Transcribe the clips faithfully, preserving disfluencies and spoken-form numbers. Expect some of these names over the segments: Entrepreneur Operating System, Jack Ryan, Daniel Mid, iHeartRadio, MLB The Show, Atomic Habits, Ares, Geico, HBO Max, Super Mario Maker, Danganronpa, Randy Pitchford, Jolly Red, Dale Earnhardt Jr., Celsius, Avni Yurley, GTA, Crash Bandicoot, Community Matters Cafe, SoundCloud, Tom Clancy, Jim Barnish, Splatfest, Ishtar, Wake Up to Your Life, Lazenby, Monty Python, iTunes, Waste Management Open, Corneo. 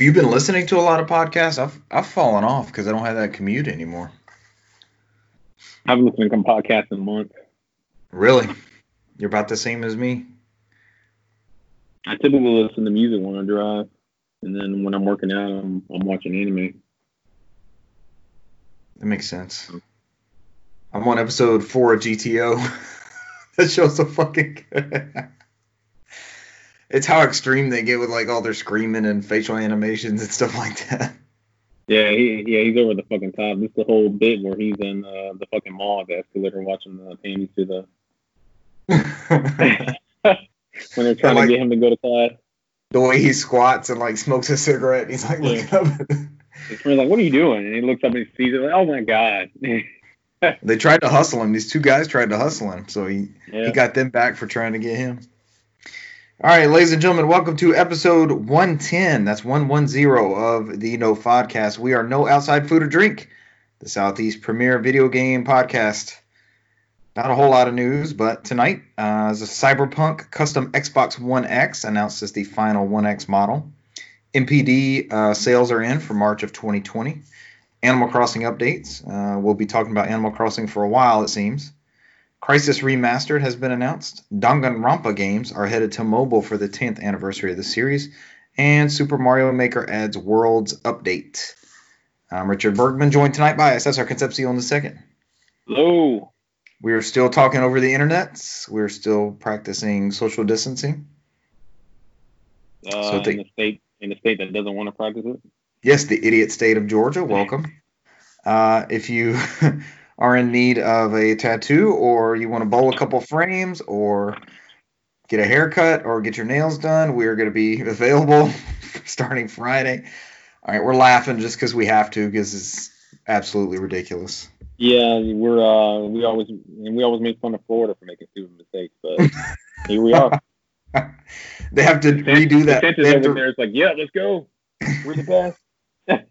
Have you been listening to a lot of podcasts? I've I've fallen off because I don't have that commute anymore. I've been listening to some podcasts in a month. Really? You're about the same as me. I typically listen to music when I drive, and then when I'm working out, I'm I'm watching anime. That makes sense. I'm on episode four of G T O. That show's so fucking good. It's how extreme they get with like all their screaming and facial animations and stuff like that. Yeah, he, yeah, he's over the fucking top. This is the whole bit where he's in uh, the fucking mall at the escalator watching the panties to the when they're trying like, to get him to go to class. The way he squats and like smokes a cigarette, and he's like looking yeah. up. His friend's like, "What are you doing?" And he looks up and he sees it. Like, oh my god. They tried to hustle him. These two guys tried to hustle him, so he yeah. he got them back for trying to get him. All right, ladies and gentlemen, welcome to episode one ten. That's one ten of the No Podcast. We are No Outside Food or Drink, the Southeast premier video game podcast. Not a whole lot of news, but tonight uh, is a Cyberpunk custom Xbox One X announced as the final One X model. N P D uh, sales are in for March of twenty twenty. Animal Crossing updates. Uh, we'll be talking about Animal Crossing for a while, it seems. Crysis Remastered has been announced. Danganronpa games are headed to mobile for the tenth anniversary of the series. And Super Mario Maker adds Worlds Update. I'm Richard Bergman, joined tonight by Assessor Concepcion the second. Hello. We are still talking over the internet. We're still practicing social distancing. Uh, so they, in, the state, in the state that doesn't want to practice it? Yes, the idiot state of Georgia. Welcome. Uh, if you... are in need of a tattoo, or you want to bowl a couple frames, or get a haircut, or get your nails done, we are going to be available starting Friday. All right, we're laughing just because we have to, because it's absolutely ridiculous. Yeah, we're uh, we always and we always make fun of Florida for making stupid mistakes, but here we are. They have to the redo that. The they have to, there, it's like, yeah, let's go. We're the best.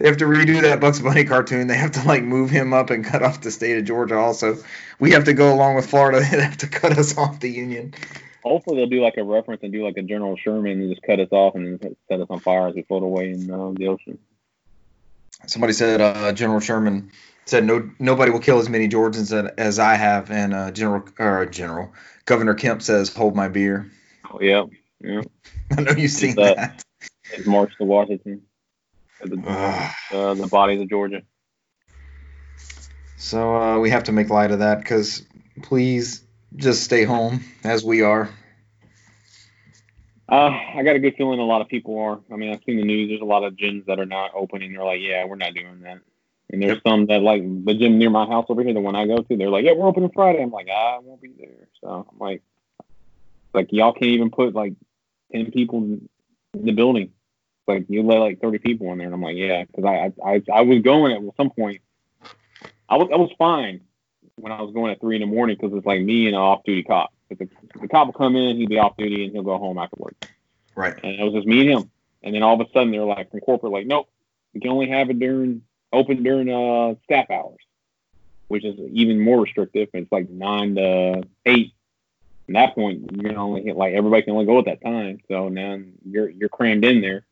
They have to redo that Bugs Bunny cartoon. They have to, like, move him up and cut off the state of Georgia also. We have to go along with Florida. They have to cut us off the union. Hopefully they'll do, like, a reference and do, like, a General Sherman and just cut us off and set us on fire as we float away in uh, the ocean. Somebody said uh, General Sherman said, no, nobody will kill as many Georgians as I have. And uh, General or General Governor Kemp says, hold my beer. Oh, yeah. yeah. I know you've seen it's, uh, that. It's March to Washington. The, uh, the bodies of Georgia. So uh, we have to make light of that because please just stay home as we are. Uh, I got a good feeling a lot of people are. I mean, I've seen the news. There's a lot of gyms that are not open and they're like, yeah, we're not doing that. And there's some that like the gym near my house over here, the one I go to, they're like, yeah, we're open on Friday. I'm like, I won't be there. So I'm like, like y'all can't even put like ten people in the building. Like, you let, like, thirty people in there. And I'm like, yeah, because I, I I was going at some point. I was I was fine when I was going at three in the morning because it's, like, me and an off-duty cop. If the, if the cop will come in, he'll be off-duty, and he'll go home after work. Right. And it was just me and him. And then all of a sudden, they're, like, from corporate, like, nope, we can only have it during open during uh, staff hours, which is even more restrictive. And it's, like, nine to eight. At that point, you can only hit, like, everybody can only go at that time. So now you're you're crammed in there.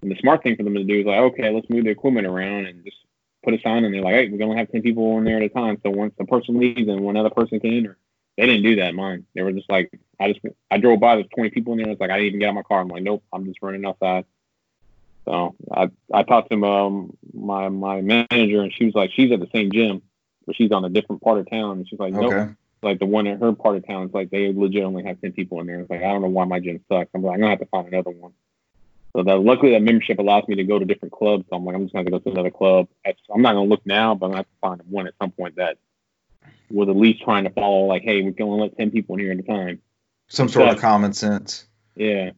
And the smart thing for them to do is like, okay, let's move the equipment around and just put a sign in there like, hey, we're going to have ten people in there at a time. So once a person leaves, then one other person can enter. They didn't do that in mine. They were just like, I just, I drove by, there's twenty people in there. And it's like, I didn't even get out of my car. I'm like, nope, I'm just running outside. So I, I talked to um, my, my manager and she was like, she's at the same gym, but she's on a different part of town. And she's like, nope. Okay. Like the one in her part of town, it's like, they legit only have ten people in there. It's like, I don't know why my gym sucks. I'm like, I'm going to have to find another one. So that, luckily, that membership allows me to go to different clubs. So I'm like, I'm just going to go to another club. I'm not going to look now, but I'm going to find one at some point that was at least trying to follow, like, hey, we're going to let ten people in here at a time. Some sort so, of common sense. Yeah.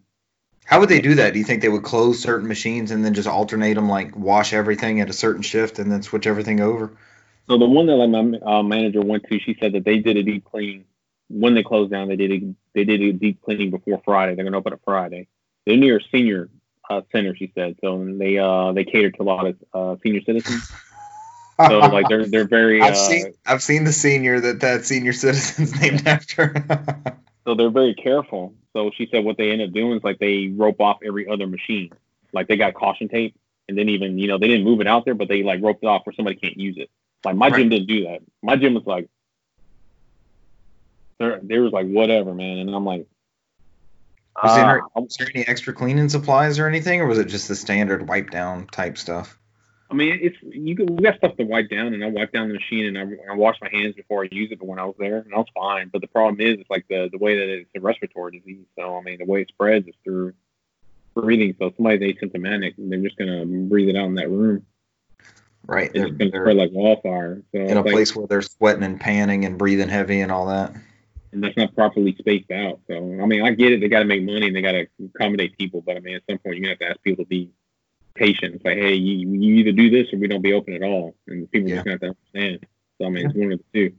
How would they do that? Do you think they would close certain machines and then just alternate them, like wash everything at a certain shift and then switch everything over? So the one that like my uh, manager went to, she said that they did a deep cleaning. When they closed down, they did a, they did a deep cleaning before Friday. They're going to open up Friday. They're near a senior Uh, center, she said. So they uh they cater to a lot of uh, senior citizens. So like they're they're very. I've uh, seen I've seen the senior that that senior citizen's named after. So they're very careful. So she said what they end up doing is like they rope off every other machine. Like, they got caution tape, and then even, you know, they didn't move it out there, but they, like, roped it off where somebody can't use it. Like, my right. gym didn't do that. My gym was like, they was like, whatever, man. And I'm like, was, uh, there, was there any extra cleaning supplies or anything, or was it just the standard wipe down type stuff? I mean, it's you could, we got stuff to wipe down, and I wiped down the machine, and I, I washed my hands before I used it. But when I was there, and I was fine. But the problem is, it's like the, the way that it's a respiratory disease. So I mean, the way it spreads is through breathing. So if somebody's asymptomatic, and they're just gonna breathe it out in that room. Right. It's gonna spread like wildfire. So in a like, place where they're sweating and panning and breathing heavy and all that. And that's not properly spaced out. So I mean, I get it. They got to make money and they got to accommodate people. But I mean, at some point, you're gonna have to ask people to be patient. It's like, hey, you, you either do this or we don't be open at all, and people yeah. just have to understand. So I mean, yeah. it's one of the two.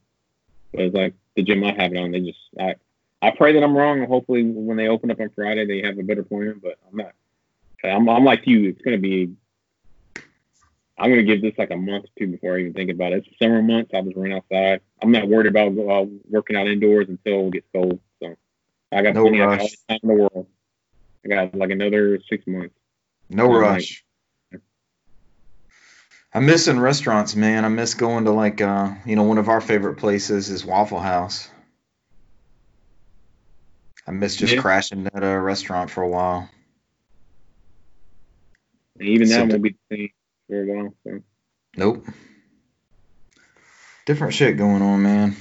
But it's like the gym I have it on, they just I, I pray that I'm wrong, and hopefully when they open up on Friday, they have a better plan. But I'm not. I'm I'm like you. It's gonna be. I'm gonna give this like a month or two before I even think about it. It's summer months. I just run outside. I'm not worried about uh, working out indoors until it gets cold. So I got no plenty rush. Of time in the world. I got like another six months. No I'm rush. Like, I'm missing restaurants, man. I miss going to like, uh, you know, one of our favorite places is Waffle House. I miss just yeah. crashing at a restaurant for a while. And even so that won't be the same for a while. So. Nope. Different shit going on, man.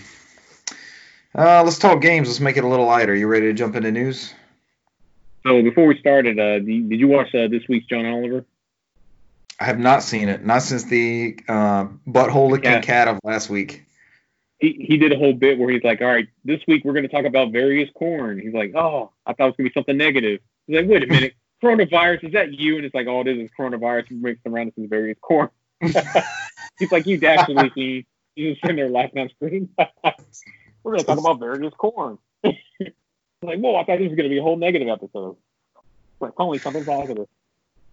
Uh, let's talk games. Let's make it a little lighter. You ready to jump into news? So before we started, uh, did you watch uh, this week's John Oliver? I have not seen it, not since the uh, butthole-licking cat of last week. He he did a whole bit where he's like, all right, this week we're going to talk about various corn. He's like, oh, I thought it was going to be something negative. He's like, wait a minute, coronavirus, is that you? And it's like, oh, it is, it's coronavirus. We mixed around with some various corn. He's like, you dastardly see. He's just sitting there laughing on screen. We're going to talk about various corn. Like, whoa, I thought this was going to be a whole negative episode. Like, only something positive.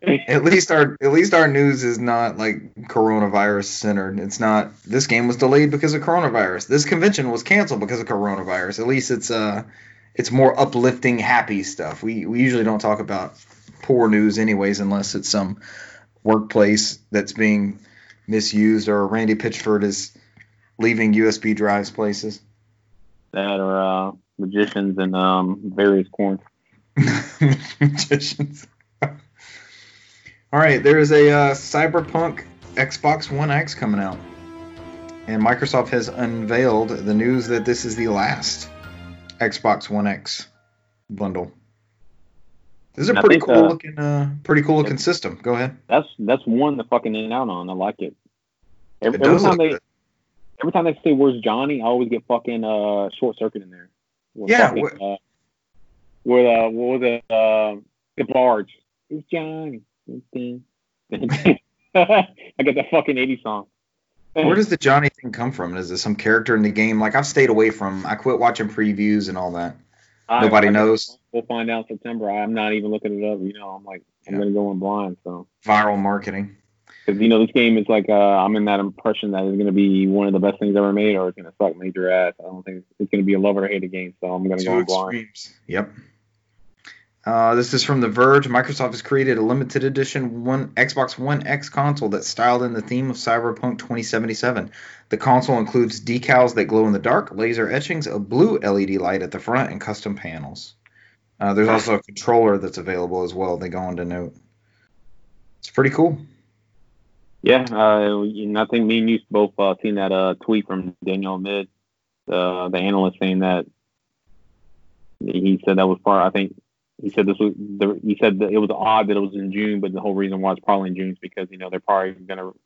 At least our at least our news is not, like, coronavirus-centered. It's not, this game was delayed because of coronavirus. This convention was canceled because of coronavirus. At least it's uh, it's more uplifting, happy stuff. We, we usually don't talk about poor news anyways unless it's some workplace that's being misused or Randy Pitchford is leaving U S B drives places. That or... Uh... magicians and um, various corn. Magicians. All right, there is a uh, Cyberpunk Xbox One X coming out. And Microsoft has unveiled the news that this is the last Xbox One X bundle. This is a pretty cool, uh, looking, uh, pretty cool looking system. Go ahead. That's that's one to fucking in out on. I like it. Every, it every time they good. every time they say where's Johnny, I always get fucking uh, Short Circuit in there. Yeah. Fucking, uh, with, uh, what was it? Uh, the Verge. It's Johnny. I got that fucking eighties song. Where does the Johnny thing come from? Is it some character in the game? Like, I've stayed away from, I quit watching previews and all that. I, Nobody I, knows. We'll find out in September. I'm not even looking it up. You know, I'm like, I'm yeah. going to go in blind. So viral marketing. Because, you know, this game is like, uh, I'm in that impression that it's going to be one of the best things ever made or it's going to suck major ass. I don't think it's, it's going to be a love or hate game, so I'm going to go blind. Yep. Uh, this is from The Verge. Microsoft has created a limited edition one Xbox One X console that's styled in the theme of Cyberpunk twenty seventy-seven. The console includes decals that glow in the dark, laser etchings, a blue L E D light at the front, and custom panels. Uh, there's also a controller that's available as well. They go on to note. It's pretty cool. Yeah, uh, I think me and you both uh, seen that uh, tweet from Daniel Mid, uh, the analyst, saying that he said that was part. I think he said this was. The, he said that it was odd that it was in June, but the whole reason why it's probably in June is because you know they're probably going to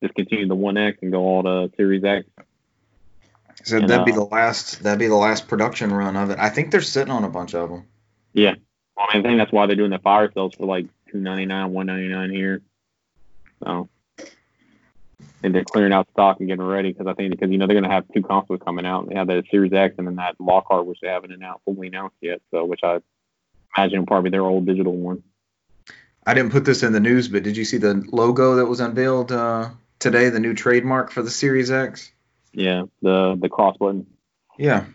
discontinue the One X and go all to Series X. So and, that'd uh, be the last. That'd be the last production run of it. I think they're sitting on a bunch of them. Yeah, I mean, I think that's why they're doing the fire sales for like two ninety-nine, one ninety-nine here. So, and they're clearing out stock and getting ready because I think because you know they're going to have two consoles coming out. They have the Series X and then that Lockhart, which they haven't announced, fully announced yet. So, which I imagine probably their old digital one. I didn't put this in the news, but did you see the logo that was unveiled uh, today? The new trademark for the Series X. Yeah, the the cross button. Yeah.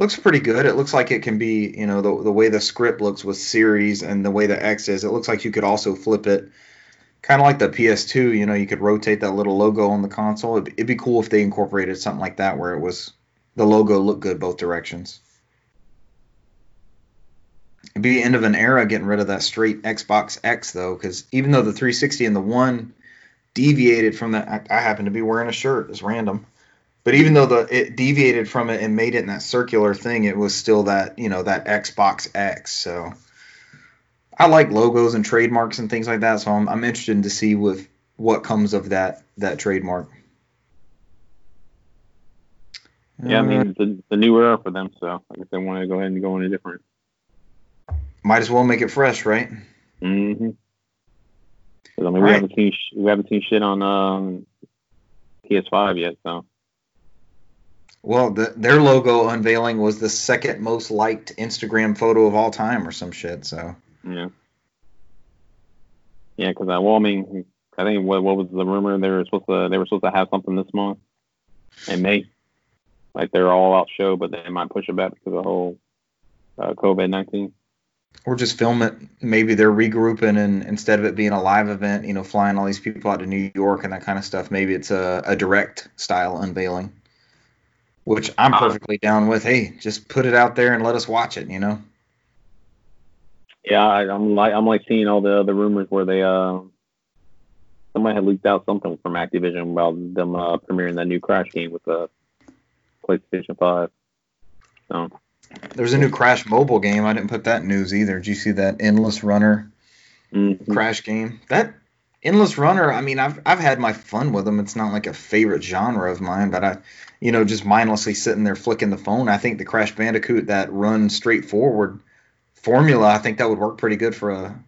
looks pretty good. It looks like it can be, you know, the the way the script looks with series and the way the X is, it looks like you could also flip it. Kind of like the P S two, you know, you could rotate that little logo on the console. It'd, it'd be cool if they incorporated something like that where it was the logo looked good both directions. It'd be the end of an era getting rid of that straight Xbox X, though, because even though the three sixty and the One deviated from that, I, I happen to be wearing a shirt. It's random. But even though the it deviated from it and made it in that circular thing, it was still that, you know, that Xbox X, so... I like logos and trademarks and things like that, so I'm, I'm interested to see with what comes of that that trademark. Yeah, I mean, it's the, the new era for them, so I guess they want to go ahead and go in a different. Might as well make it fresh, right? Mm-hmm. I mean, we, right. haven't seen, we haven't seen shit on um, P S five yet, so. Well, the, their logo unveiling was the second most liked Instagram photo of all time or some shit, so. Yeah, yeah, because uh, well, I mean, I think what what was the rumor? They were supposed to they were supposed to have something this month in May, like they're all out show, but they might push it back because of the whole uh, COVID nineteen. Or just film it. Maybe they're regrouping, and instead of it being a live event, you know, flying all these people out to New York and that kind of stuff, maybe it's a, a direct style unveiling, which I'm perfectly down with. Hey, just put it out there and let us watch it, you know. Yeah, I, I'm like I'm like seeing all the other rumors where they uh somebody had leaked out something from Activision about them uh, premiering that new Crash game with the PlayStation five. So there's a new Crash mobile game. I didn't put that in news either. Did you see that Endless Runner mm-hmm. Crash game? That Endless Runner. I mean, I've I've had my fun with them. It's not like a favorite genre of mine, but I, you know, just mindlessly sitting there flicking the phone. I think the Crash Bandicoot that run straightforward formula, I think that would work pretty good for a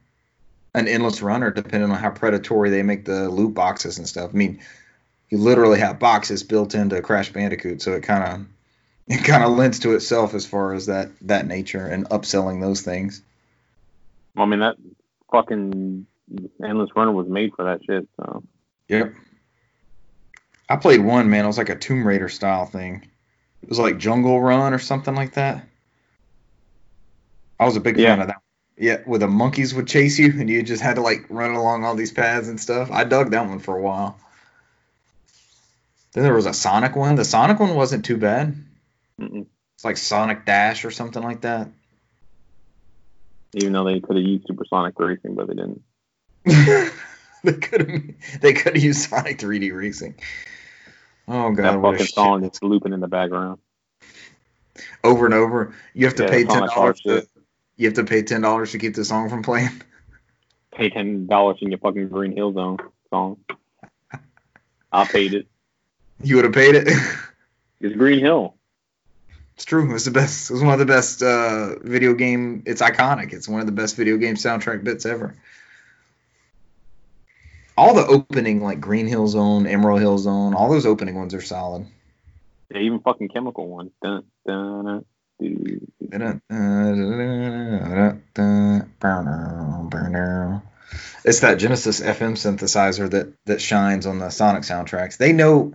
an endless runner, depending on how predatory they make the loot boxes and stuff. I mean, you literally have boxes built into Crash Bandicoot, so it kind of it kind of lends to itself as far as that that nature and upselling those things. Well, I mean, that fucking endless runner was made for that shit. So yep, I played one, man. It was like a Tomb Raider style thing. It was like Jungle Run or something like that. I was a big yeah. fan of that. Yeah, where the monkeys would chase you and you just had to like run along all these paths and stuff. I dug that one for a while. Then there was a Sonic one. The Sonic one wasn't too bad. Mm-mm. It's like Sonic Dash or something like that. Even though they could have used Super Sonic Racing, but they didn't. they could have. They could have used Sonic three D Racing. Oh god, that what fucking song that's looping in the background over and over. You have to yeah, pay ten dollars to. You have to pay ten dollars to keep the song from playing? Pay ten dollars in your fucking Green Hill Zone song. I paid it. You would have paid it? It's Green Hill. It's true. It's the best. It was one of the best uh, video game. It's iconic. It's one of the best video game soundtrack bits ever. All the opening, like Green Hill Zone, Emerald Hill Zone, all those opening ones are solid. Yeah, even fucking Chemical ones. Dun, dun, dun. It's that Genesis F M synthesizer that, that shines on the Sonic soundtracks. They know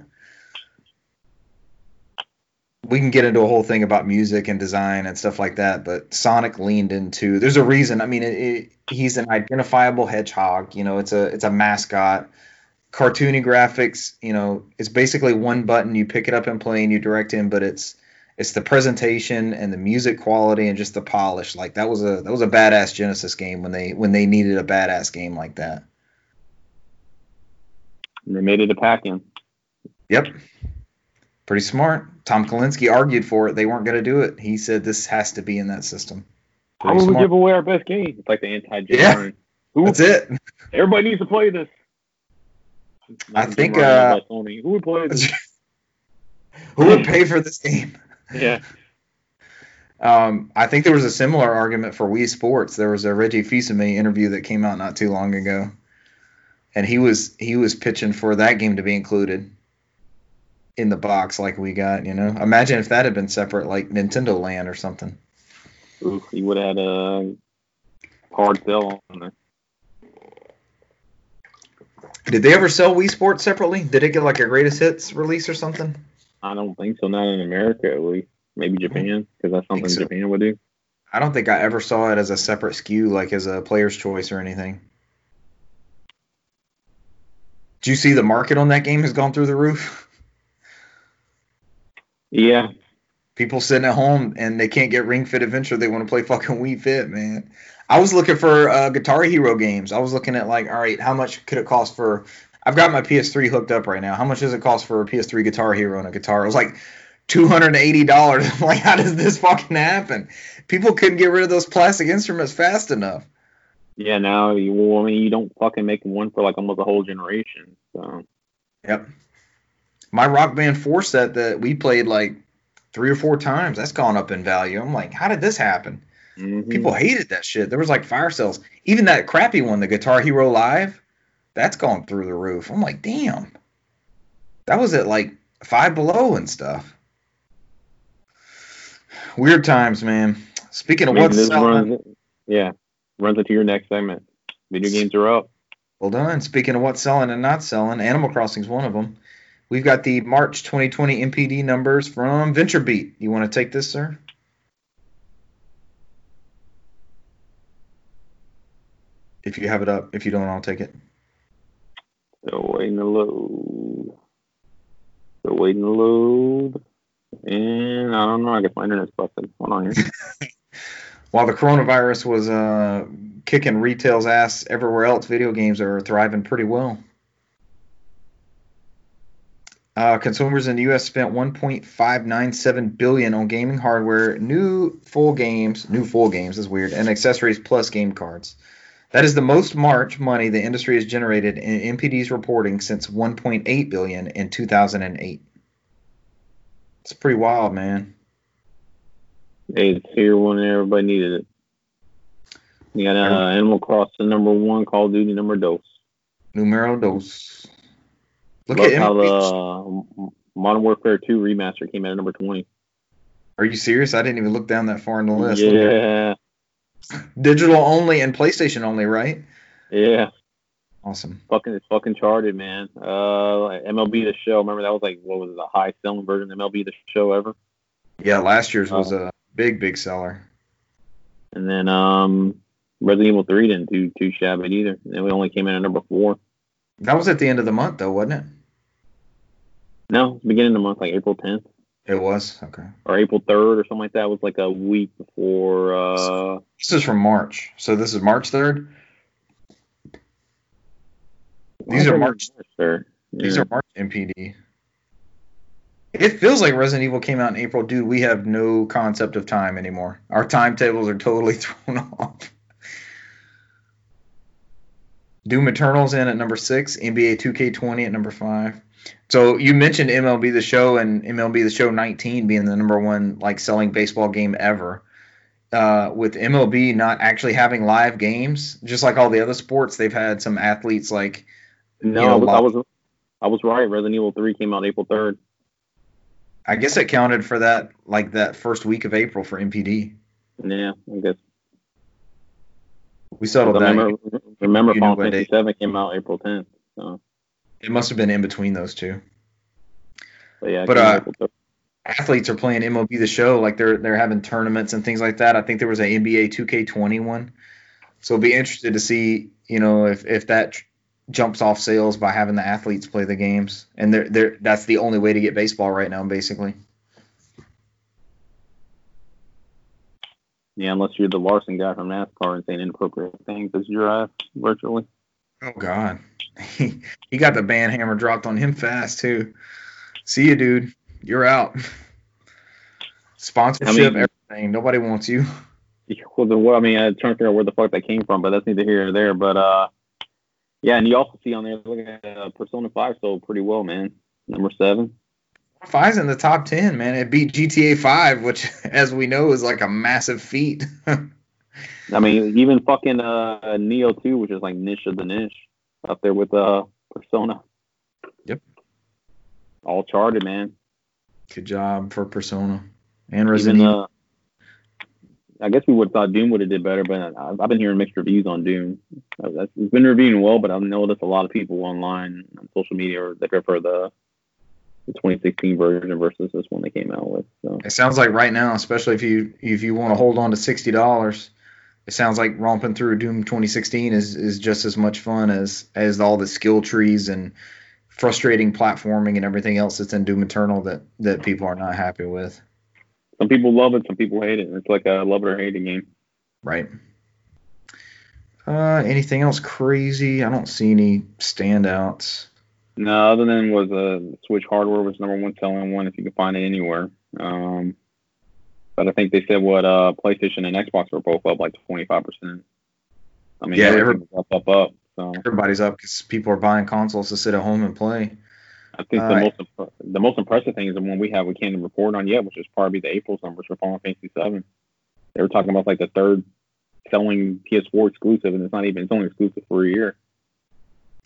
we can get into a whole thing about music and design and stuff like that, but Sonic leaned into. There's a reason. I mean, it, it, he's an identifiable hedgehog. You know, it's a it's a mascot. Cartoony graphics. You know, it's basically one button. You pick it up and play, and you direct him, but it's. It's the presentation and the music quality and just the polish. Like that was a that was a badass Genesis game when they when they needed a badass game like that. And they made it a pack-in. Yep. Pretty smart. Tom Clancy argued for it. They weren't going to do it. He said this has to be in that system. How would we give away our best game? It's like the anti-J R. Yeah. That's it. Everybody needs to play this. I think uh, Sony. Who would play this? Who would pay for this game? Yeah. Um, I think there was a similar argument for Wii Sports. There was a Reggie Fils-Aimé interview that came out not too long ago, and he was he was pitching for that game to be included in the box like we got. You know, imagine if that had been separate, like Nintendo Land or something. Ooh, he would have had a hard sell on there. Did they ever sell Wii Sports separately? Did it get like a greatest hits release or something? I don't think so. Not in America, at least. Maybe Japan, because that's something so. Japan would do. I don't think I ever saw it as a separate S K U, like as a player's choice or anything. Do you see the market on that game has gone through the roof? Yeah. People sitting at home and they can't get Ring Fit Adventure. They want to play fucking Wii Fit, man. I was looking for uh, Guitar Hero games. I was looking at like, all right, how much could it cost for... I've got my P S three hooked up right now. How much does it cost for a P S three Guitar Hero and a guitar? It was like two hundred eighty dollars. I'm like, how does this fucking happen? People couldn't get rid of those plastic instruments fast enough. Yeah, now you, well, I mean, you don't fucking make one for like almost a whole generation. So. Yep. My Rock Band four set that we played like three or four times, that's gone up in value. I'm like, how did this happen? Mm-hmm. People hated that shit. There was like fire sales. Even that crappy one, the Guitar Hero Live, that's gone through the roof. I'm like, damn. That was at like Five Below and stuff. Weird times, man. Speaking of Maybe what's selling, runs, yeah, runs into your next segment. Video games are up. Well done. Speaking of what's selling and not selling, Animal Crossing is one of them. We've got the March twenty twenty N P D numbers from VentureBeat. You want to take this, sir? If you have it up. If you don't, I'll take it. Still waiting to load. Still waiting to load. And I don't know. I guess my internet's busted. Hold on here. While the coronavirus was uh, kicking retail's ass everywhere else, video games are thriving pretty well. Uh, consumers in the U S spent one point five nine seven billion dollars on gaming hardware, new full games, new full games is weird, and accessories plus game cards. That is the most March money the industry has generated in N P D's reporting since one point eight billion dollars in two thousand eight. It's pretty wild, man. It's here when everybody needed it. You got uh, Animal Crossing number one, Call of Duty number dos. Numero dos. Look Love at how the uh, Modern Warfare two Remastered came out at number twenty. Are you serious? I didn't even look down that far in the list. Yeah. Digital only and PlayStation only, right? Yeah. Awesome. Fucking, it's fucking charted, man. Uh, M L B The Show. Remember that was like, what was it, the high selling version of M L B The Show ever? Yeah, last year's was uh, a big, big seller. And then um, Resident Evil three didn't do too shabby either. And we only came in at number four. That was at the end of the month, though, wasn't it? No, beginning of the month, like April tenth. It was? Okay. Or April third or something like that. It was like a week before... Uh, this is from March. So this is March third? These are March, March third. Yeah. These are March N P D. It feels like Resident Evil came out in April. Dude, we have no concept of time anymore. Our timetables are totally thrown off. Doom Eternal's in at number six. N B A two K twenty at number five. So you mentioned M L B The Show and M L B The Show nineteen being the number one like selling baseball game ever. Uh, with M L B not actually having live games, just like all the other sports, they've had some athletes like. No, you know, I was, I was right. Resident Evil three came out April third. I guess it counted for that, like that first week of April for N P D. Yeah, I guess. We settled that. Remember, remember Final Fantasy seven came out April tenth. So. It must have been in between those two. But, yeah, but uh, athletes are playing M L B The Show, like they're they're having tournaments and things like that. I think there was an N B A two K twenty one. So it'll be interested to see, you know, if if that tr- jumps off sales by having the athletes play the games, and they're they're that's the only way to get baseball right now, basically. Yeah, unless you're the Larson guy from NASCAR and saying inappropriate things as your ass virtually. Oh God. He, he got the ban hammer dropped on him fast, too. See you, dude. You're out. Sponsorship, I mean, everything. Nobody wants you. Well, the, well, I mean, I'm trying to figure out where the fuck that came from, but that's neither here nor there. But, uh, yeah, and you also see on there, look at uh, Persona five sold pretty well, man. Number seven. five's in the top ten, man. It beat G T A five, which, as we know, is like a massive feat. I mean, even fucking uh, Nioh two, which is like niche of the niche. Up there with uh, Persona. Yep. All charted, man. Good job for Persona. And Resident Evil. Uh, I guess we would have thought Doom would have did better, but I've, I've been hearing mixed reviews on Doom. It's been reviewing well, but I've noticed a lot of people online on social media, or they've heard the the twenty sixteen version versus this one they came out with. So. It sounds like right now, especially if you if you want to hold on to sixty dollars, it sounds like romping through Doom twenty sixteen is, is just as much fun as as all the skill trees and frustrating platforming and everything else that's in Doom Eternal that, that people are not happy with. Some people love it, some people hate it. It's like a love it or hate it game. Right. Uh, anything else crazy? I don't see any standouts. No, other than was a uh, Switch hardware was number one selling one if you can find it anywhere. Um, but I think they said what uh, PlayStation and Xbox were both up like twenty-five percent. I mean, yeah, everybody's up, up, up. So. Everybody's up because people are buying consoles to sit at home and play. I think uh, the most imp- the most impressive thing is the one we have we can't report on yet, which is probably the April's numbers for Final Fantasy seven. They were talking about like the third selling P S four exclusive, and it's not even it's only exclusive for a year.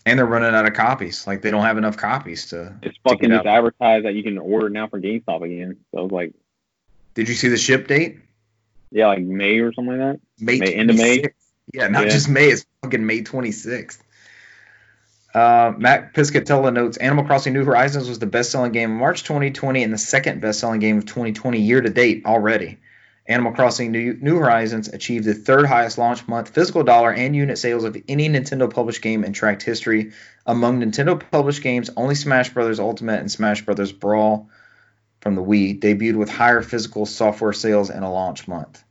And they're running out of copies. Like, they don't have enough copies to... It's fucking just advertised that you can order now for GameStop again. So I was like... Did you see the ship date? Yeah, like May or something like that. May, May end of May. Yeah, not yeah. just May. It's fucking May twenty-sixth. Uh, Matt Piscatella notes, Animal Crossing New Horizons was the best-selling game of March twenty twenty and the second best-selling game of twenty twenty year-to-date already. Animal Crossing New, New Horizons achieved the third highest launch month physical dollar and unit sales of any Nintendo published game in tracked history. Among Nintendo published games, only Smash Bros. Ultimate and Smash Bros. Brawl from the Wii debuted with higher physical software sales in a launch month.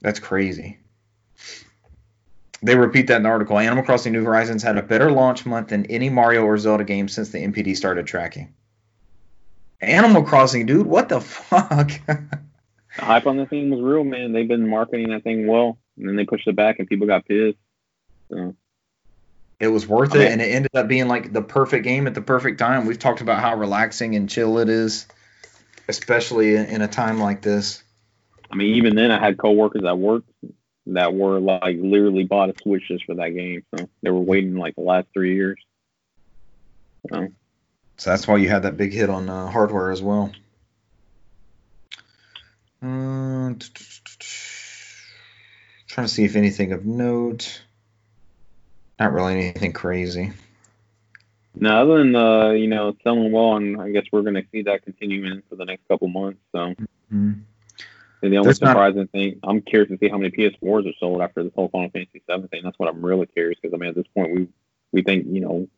That's crazy. They repeat that in the article. Animal Crossing New Horizons had a better launch month than any Mario or Zelda game since the N P D started tracking. Animal Crossing, dude, what the fuck? The hype on the thing was real, man. They've been marketing that thing well, and then they pushed it back, and people got pissed. So. It was worth I it, mean, and it ended up being like the perfect game at the perfect time. We've talked about how relaxing and chill it is, especially in a time like this. I mean, even then, I had coworkers at work that were like literally bought a Switch just for that game. So they were waiting like the last three years. So. So that's why you had that big hit on uh, hardware as well. Uh, t- t- t- t- trying to see if anything of note. Not really anything crazy. No, other than uh, you know, selling well, and I guess we're going to see that continuing for the next couple months. So, mm-hmm. And the only There's surprising not... thing, I'm curious to see how many P S fours are sold after this whole Final Fantasy seven thing. That's what I'm really curious, because I mean, at this point, we we think you know.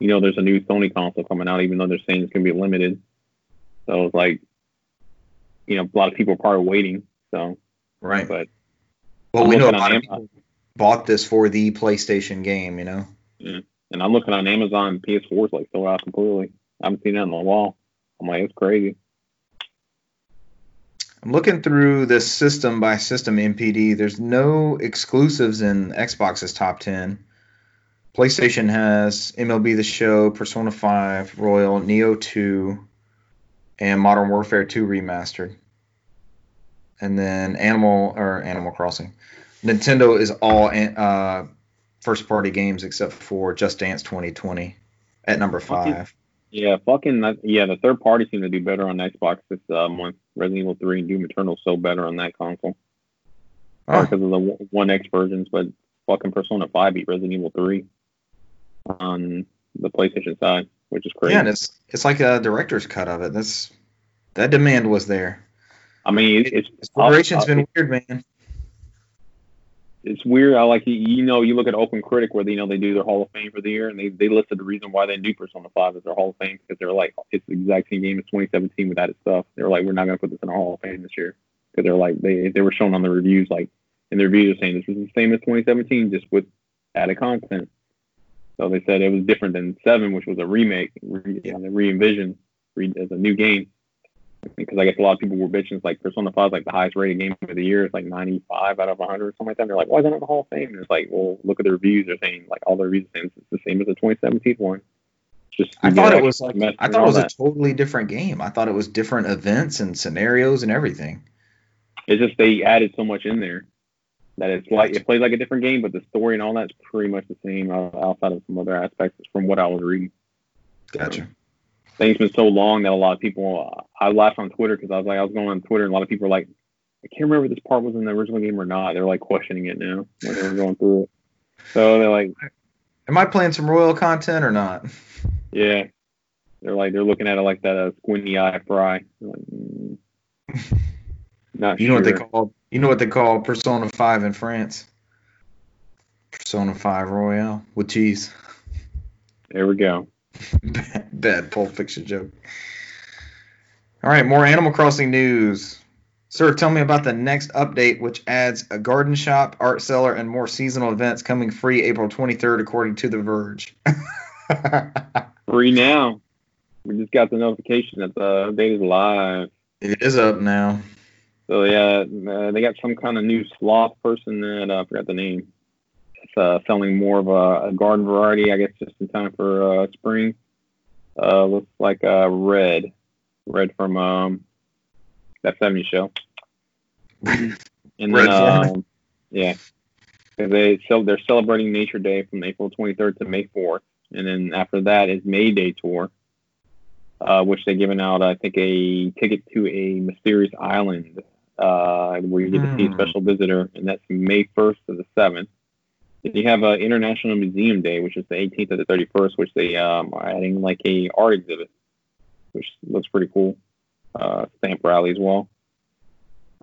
You know, there's a new Sony console coming out, even though they're saying it's going to be limited. So it's like, you know, a lot of people are probably waiting. So right, but well, I'm we know a lot of people bought this for the PlayStation game, you know. Yeah. And I'm looking on Amazon, P S four's like sold out completely. I haven't seen that on the wall. I'm like, it's crazy. I'm looking through this system by system N P D. There's no exclusives in Xbox's top ten. PlayStation has M L B The Show, Persona five, Royal, Nioh two, and Modern Warfare two Remastered. And then Animal or Animal Crossing. Nintendo is all uh, first-party games except for Just Dance twenty twenty at number five. Yeah, fucking yeah. The third party seemed to do better on Xbox this uh, month. Resident Evil three and Doom Eternal sold better on that console oh. because of the One X versions, but fucking Persona five beat Resident Evil three. On the PlayStation side, which is crazy. Yeah, and it's it's like a director's cut of it. That's that demand was there. I mean, it, it's inspiration's been weird, man. It's weird. I like you know you look at Open Critic where they, you know they do their Hall of Fame for the year, and they, they listed the reason why they do Persona five as their Hall of Fame because they're like it's the exact same game as twenty seventeen without its stuff. They're like we're not gonna put this in our Hall of Fame this year because they're like they they were shown on the reviews like in the reviews saying this was the same as twenty seventeen just with added content. So they said it was different than seven, which was a remake, re- yeah. re-envisioned re- as a new game. Because I guess a lot of people were bitching, it's like Persona five is like the highest rated game of the year. It's like ninety-five out of one hundred or something like that. And they're like, why isn't it in the Hall of Fame? And it's like, well, look at the reviews. They're saying, like, all the reviews are saying it's the same as the twenty seventeen one. Just, I thought know, it was like, I thought it was that. a totally different game. I thought it was different events and scenarios and everything. It's just they added so much in there. That it's like it plays like a different game, but the story and all that's pretty much the same outside of some other aspects from what I was reading. Gotcha. Um, things been so long that a lot of people uh, I laughed on Twitter because I was like I was going on Twitter and a lot of people were like I can't remember if this part was in the original game or not. They're like questioning it now when they were going through it. So they're like, am I playing some Royal content or not? Yeah. They're like, they're looking at it like that uh, squinty eye fry. Like, mm, not you sure. know what they call you know what they call Persona five in France? Persona five Royal with cheese. There we go. bad, bad Pulp Fiction joke. All right, more Animal Crossing news. Sir, tell me about the next update, which adds a garden shop, art cellar, and more seasonal events coming free April twenty-third, according to The Verge. Free now. We just got the notification that the update is live. It is up now. So, yeah, uh, they got some kind of new sloth person that uh, I forgot the name. It's uh, selling more of a, a garden variety, I guess, just in time for uh, spring. Uh, looks like uh, Red. Red from... Um, That seventies show. And then, um, yeah, they so they're celebrating Nature Day from April twenty-third to May fourth, and then after that is May Day tour, uh, which they're giving out. I think a ticket to a mysterious island uh, where you get mm. to see a special visitor, and that's May first to the seventh. Then you have uh, International Museum Day, which is the eighteenth to the thirty-first, which they um, are adding like a art exhibit, which looks pretty cool. Uh, stamp rally as well.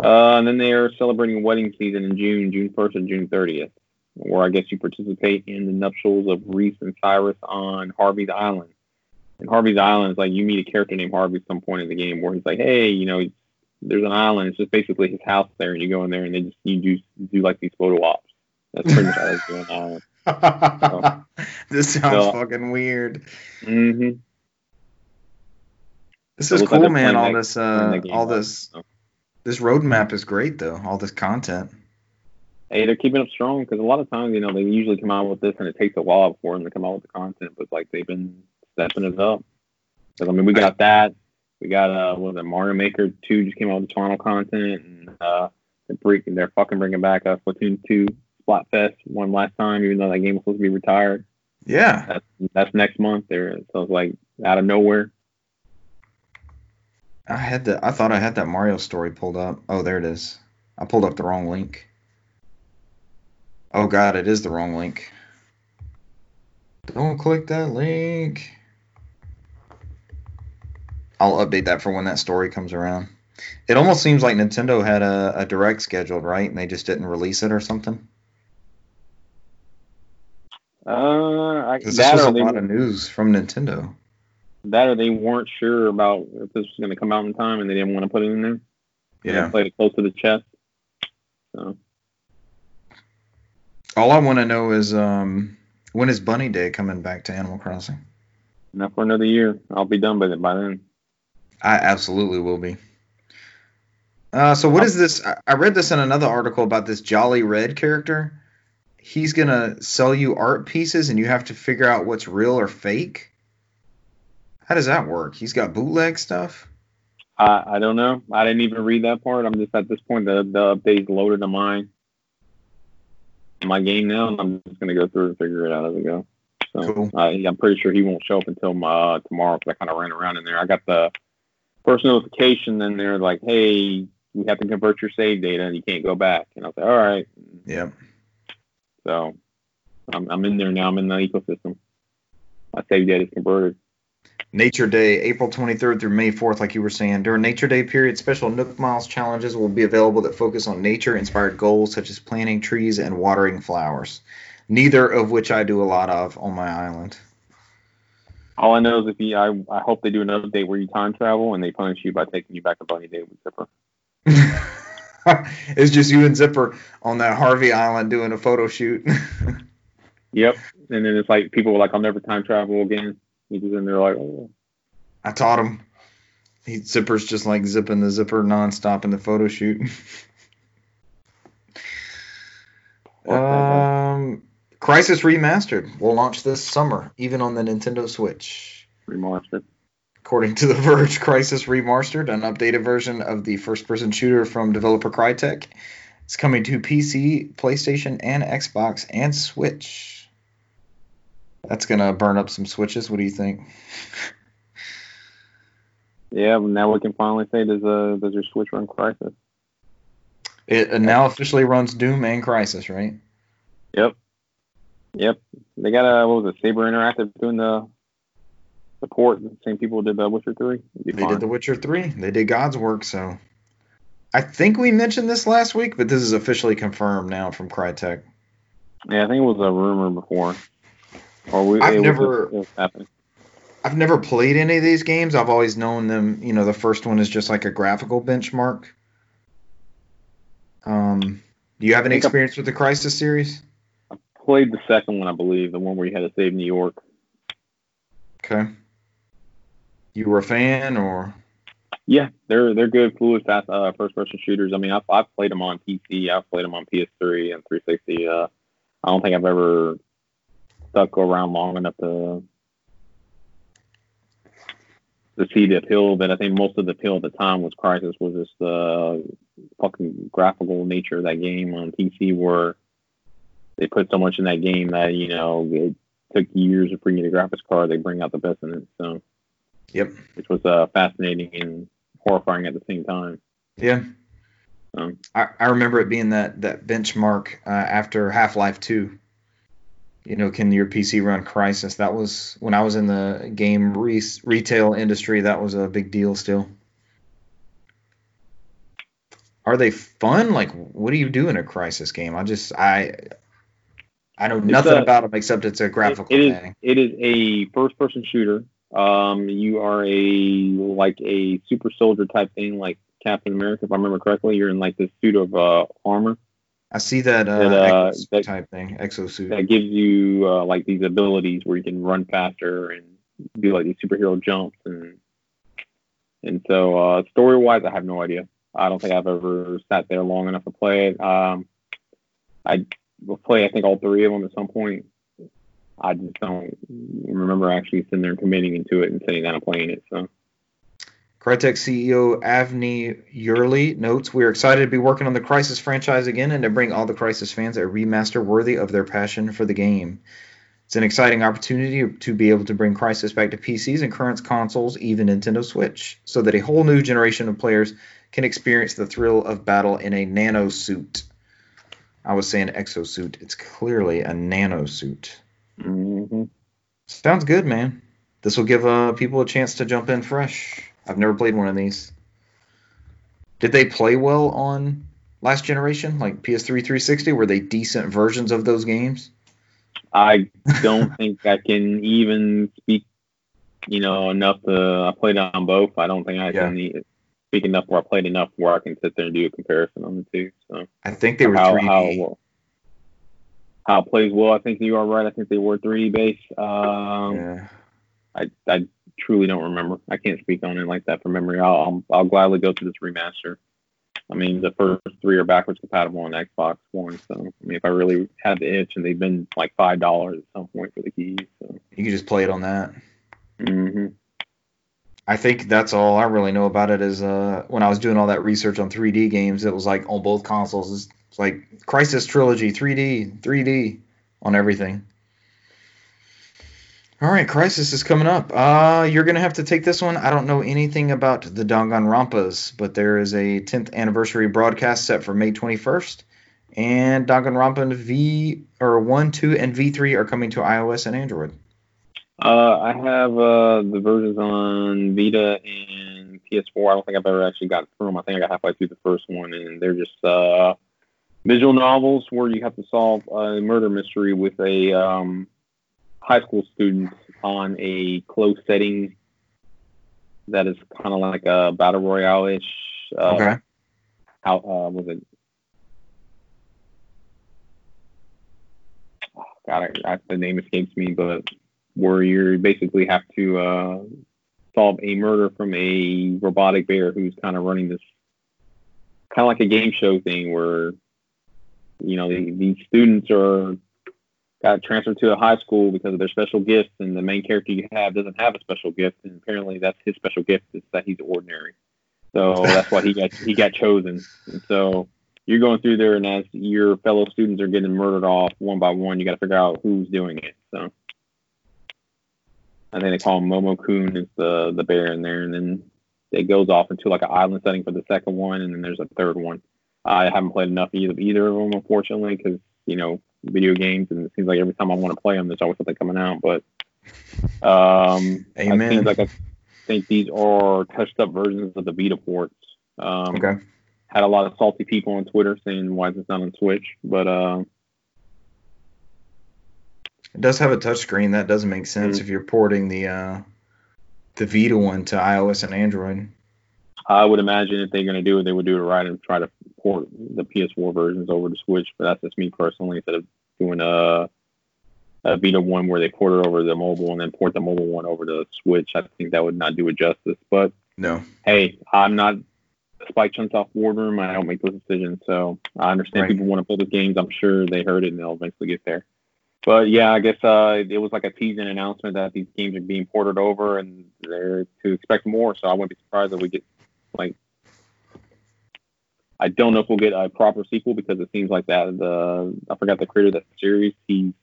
Uh, and then they are celebrating wedding season in June, June first and June thirtieth, where I guess you participate in the nuptials of Reese and Cyrus on Harvey's Island. And Harvey's Island is like you meet a character named Harvey at some point in the game where he's like, hey, you know, there's an island. It's just basically his house there, and you go in there and they just you do do like these photo ops. That's pretty much how they do an island. So, this sounds so, fucking weird. Mm-hmm. This is cool, man. All this, uh, all this, this roadmap is great, though. All this content. Hey, they're keeping up strong because a lot of times, you know, they usually come out with this, and it takes a while before them to come out with the content. But like, they've been stepping it up. Because I mean, we got that. We got uh, what was it? Mario Maker two just came out with Eternal content, and uh, they're freaking, they're fucking bringing back uh, Splatoon two Splatfest one last time, even though that game was supposed to be retired. Yeah, that's, that's next month. There, so it's like out of nowhere. I had the. I thought I had that Mario story pulled up. Oh, there it is. I pulled up the wrong link. Oh God, it is the wrong link. Don't click that link. I'll update that for when that story comes around. It almost seems like Nintendo had a, a direct scheduled, right? And they just didn't release it or something. Uh, I, this was a lot they... of news from Nintendo. That or they weren't sure about if this was going to come out in time and they didn't want to put it in there. Yeah. They played it close to the chest. So. All I want to know is um, when is Bunny Day coming back to Animal Crossing? Not for another year. I'll be done with it by then. I absolutely will be. Uh, so what is this? I read this in another article about this Jolly Red character. He's going to sell you art pieces and you have to figure out what's real or fake. How does that work? He's got bootleg stuff? Uh, I don't know. I didn't even read that part. I'm just at this point, the, the update's loaded to mine. My game now, and I'm just going to go through and figure it out as I go. So cool. uh, I'm pretty sure he won't show up until my, uh, tomorrow because I kind of ran around in there. I got the first notification in there like, hey, we have to convert your save data and you can't go back. And I was like, all right. Yeah. So I'm, I'm in there now. I'm in the ecosystem. My save data is converted. Nature Day, April twenty-third through May fourth, like you were saying. During Nature Day period, special Nook Miles challenges will be available that focus on nature-inspired goals such as planting trees and watering flowers, neither of which I do a lot of on my island. All I know is if you, I, I hope they do an update where you time travel and they punish you by taking you back to Bunny Day with Zipper. It's just you and Zipper on that Harvey Island doing a photo shoot. Yep, and then it's like people were like, I'll never time travel again. He's in there like, oh. I taught him. He Zipper's just like zipping the zipper nonstop in the photo shoot. um, Crysis Remastered will launch this summer, even on the Nintendo Switch. Remastered. According to The Verge, Crysis Remastered, an updated version of the first-person shooter from developer Crytek, is coming to P C, PlayStation, and Xbox, and Switch. That's going to burn up some Switches. What do you think? Yeah, now we can finally say, does uh, does your Switch run Crysis? It uh, now officially runs Doom and Crysis, right? Yep. Yep. They got, a, what was it, Saber Interactive doing the support. The same people did the Witcher three. They fine. did the Witcher three. They did God's work. So I think we mentioned this last week, but this is officially confirmed now from Crytek. Yeah, I think it was a rumor before. Or we, I've never. Just, just I've never played any of these games. I've always known them. You know, the first one is just like a graphical benchmark. Um, do you have any experience I, with the Crysis series? I played the second one, I believe, the one where you had to save New York. Okay. You were a fan, or? Yeah, they're they're good, fluid, fast uh, first-person shooters. I mean, I've, I've played them on P C. I've played them on P S three and three sixty. Uh, I don't think I've ever stuck around long enough to... to see the appeal that I think most of the appeal at the time was Crysis was just the uh, fucking graphical nature of that game on P C, where they put so much in that game that, you know, it took years to bring you the graphics card. They bring out the best in it. So, yep. Which was uh, fascinating and horrifying at the same time. Yeah. Um, I, I remember it being that, that benchmark uh, after Half-Life two. You know, can your P C run Crysis? That was when I was in the game re- retail industry. That was a big deal still. Are they fun? Like, what do you do in a Crysis game? I just I I know it's nothing a, about them except it's a graphical it, it thing. Is, it is a first-person shooter. Um, you are a like a super soldier type thing, like Captain America, if I remember correctly. You're in like this suit of uh, armor. I see that, uh, that, uh, that type thing, exosuit. That gives you uh, like these abilities where you can run faster and do like these superhero jumps, and and so uh, story wise, I have no idea. I don't think I've ever sat there long enough to play it. Um, I will play, I think, all three of them at some point. I just don't remember actually sitting there and committing into it and sitting down and playing it. So. Crytek C E O Avni Yurley notes, we are excited to be working on the Crysis franchise again and to bring all the Crysis fans a remaster worthy of their passion for the game. It's an exciting opportunity to be able to bring Crysis back to P Cs and current consoles, even Nintendo Switch, so that a whole new generation of players can experience the thrill of battle in a nano suit. I was saying exosuit. It's clearly a nano suit. Mm-hmm. Sounds good, man. This will give uh, people a chance to jump in fresh. I've never played one of these. Did they play well on last generation, like P S three, three sixty? Were they decent versions of those games? I don't think I can even speak, you know, enough to. I played on both. I don't think I yeah. can speak enough where I played enough where I can sit there and do a comparison on the two. So I think they were how, three D. How, how it plays well. I think you are right. I think they were three D based. Um, yeah. I. I truly don't remember. I can't speak on it like that from memory. I'll, I'll I'll gladly go to this remaster. I mean, the first three are backwards compatible on Xbox One. So, I mean, if I really had the itch, and they've been like five dollars at some point for the keys. So. You can just play it on that. Mm-hmm. I think that's all I really know about it is uh, when I was doing all that research on three D games, it was like on both consoles. It's like Crysis Trilogy, three D, three D on everything. All right, Crysis is coming up. Uh, you're going to have to take this one. I don't know anything about the Danganronpas, but there is a tenth anniversary broadcast set for May twenty-first, and Danganronpa V or one, two, and V three are coming to iOS and Android. Uh, I have uh, the versions on Vita and P S four. I don't think I've ever actually gotten through them. I think I got halfway through the first one, and they're just uh, visual novels where you have to solve a murder mystery with a... Um, high school students on a closed setting that is kind of like a battle royale-ish. Uh, okay. How uh, was it? Oh, God, I, I, the name escapes me, but where you basically have to uh, solve a murder from a robotic bear who's kind of running this, kind of like a game show thing where, you know, the, the students are... got transferred to a high school because of their special gifts, and the main character you have doesn't have a special gift, and apparently that's his special gift is that he's ordinary. So that's why he got he got chosen. And so you're going through there, and as your fellow students are getting murdered off one by one, you got to figure out who's doing it. So I think they call him Momo-kun is the the bear in there, and then it goes off into like an island setting for the second one, and then there's a third one. I haven't played enough of either, either of them, unfortunately, because you know. Video games, and it seems like every time I want to play them, there's always something coming out. But Um, Amen. I think, like, I think these are touched up versions of the Vita ports. Um, okay. Had a lot of salty people on Twitter saying, why is this not on Switch? But uh, it does have a touchscreen. That doesn't make sense mm-hmm. if you're porting the uh, the Vita one to iOS and Android. I would imagine if they're going to do it, they would do it right and try to port the P S four versions over to Switch. But that's just me personally, instead of doing a, a Vita one where they port it over to the mobile and then port the mobile one over to Switch. I think that would not do it justice. But no, hey, I'm not Spike Chunsoft War Room. I don't make those decisions. So I understand right. people want to play those games. I'm sure they heard it and they'll eventually get there. But yeah, I guess uh, it was like a teasing announcement that these games are being ported over and they're to expect more. So I wouldn't be surprised if we get, like, I don't know if we'll get a proper sequel because it seems like that the I forgot the creator of that series. He's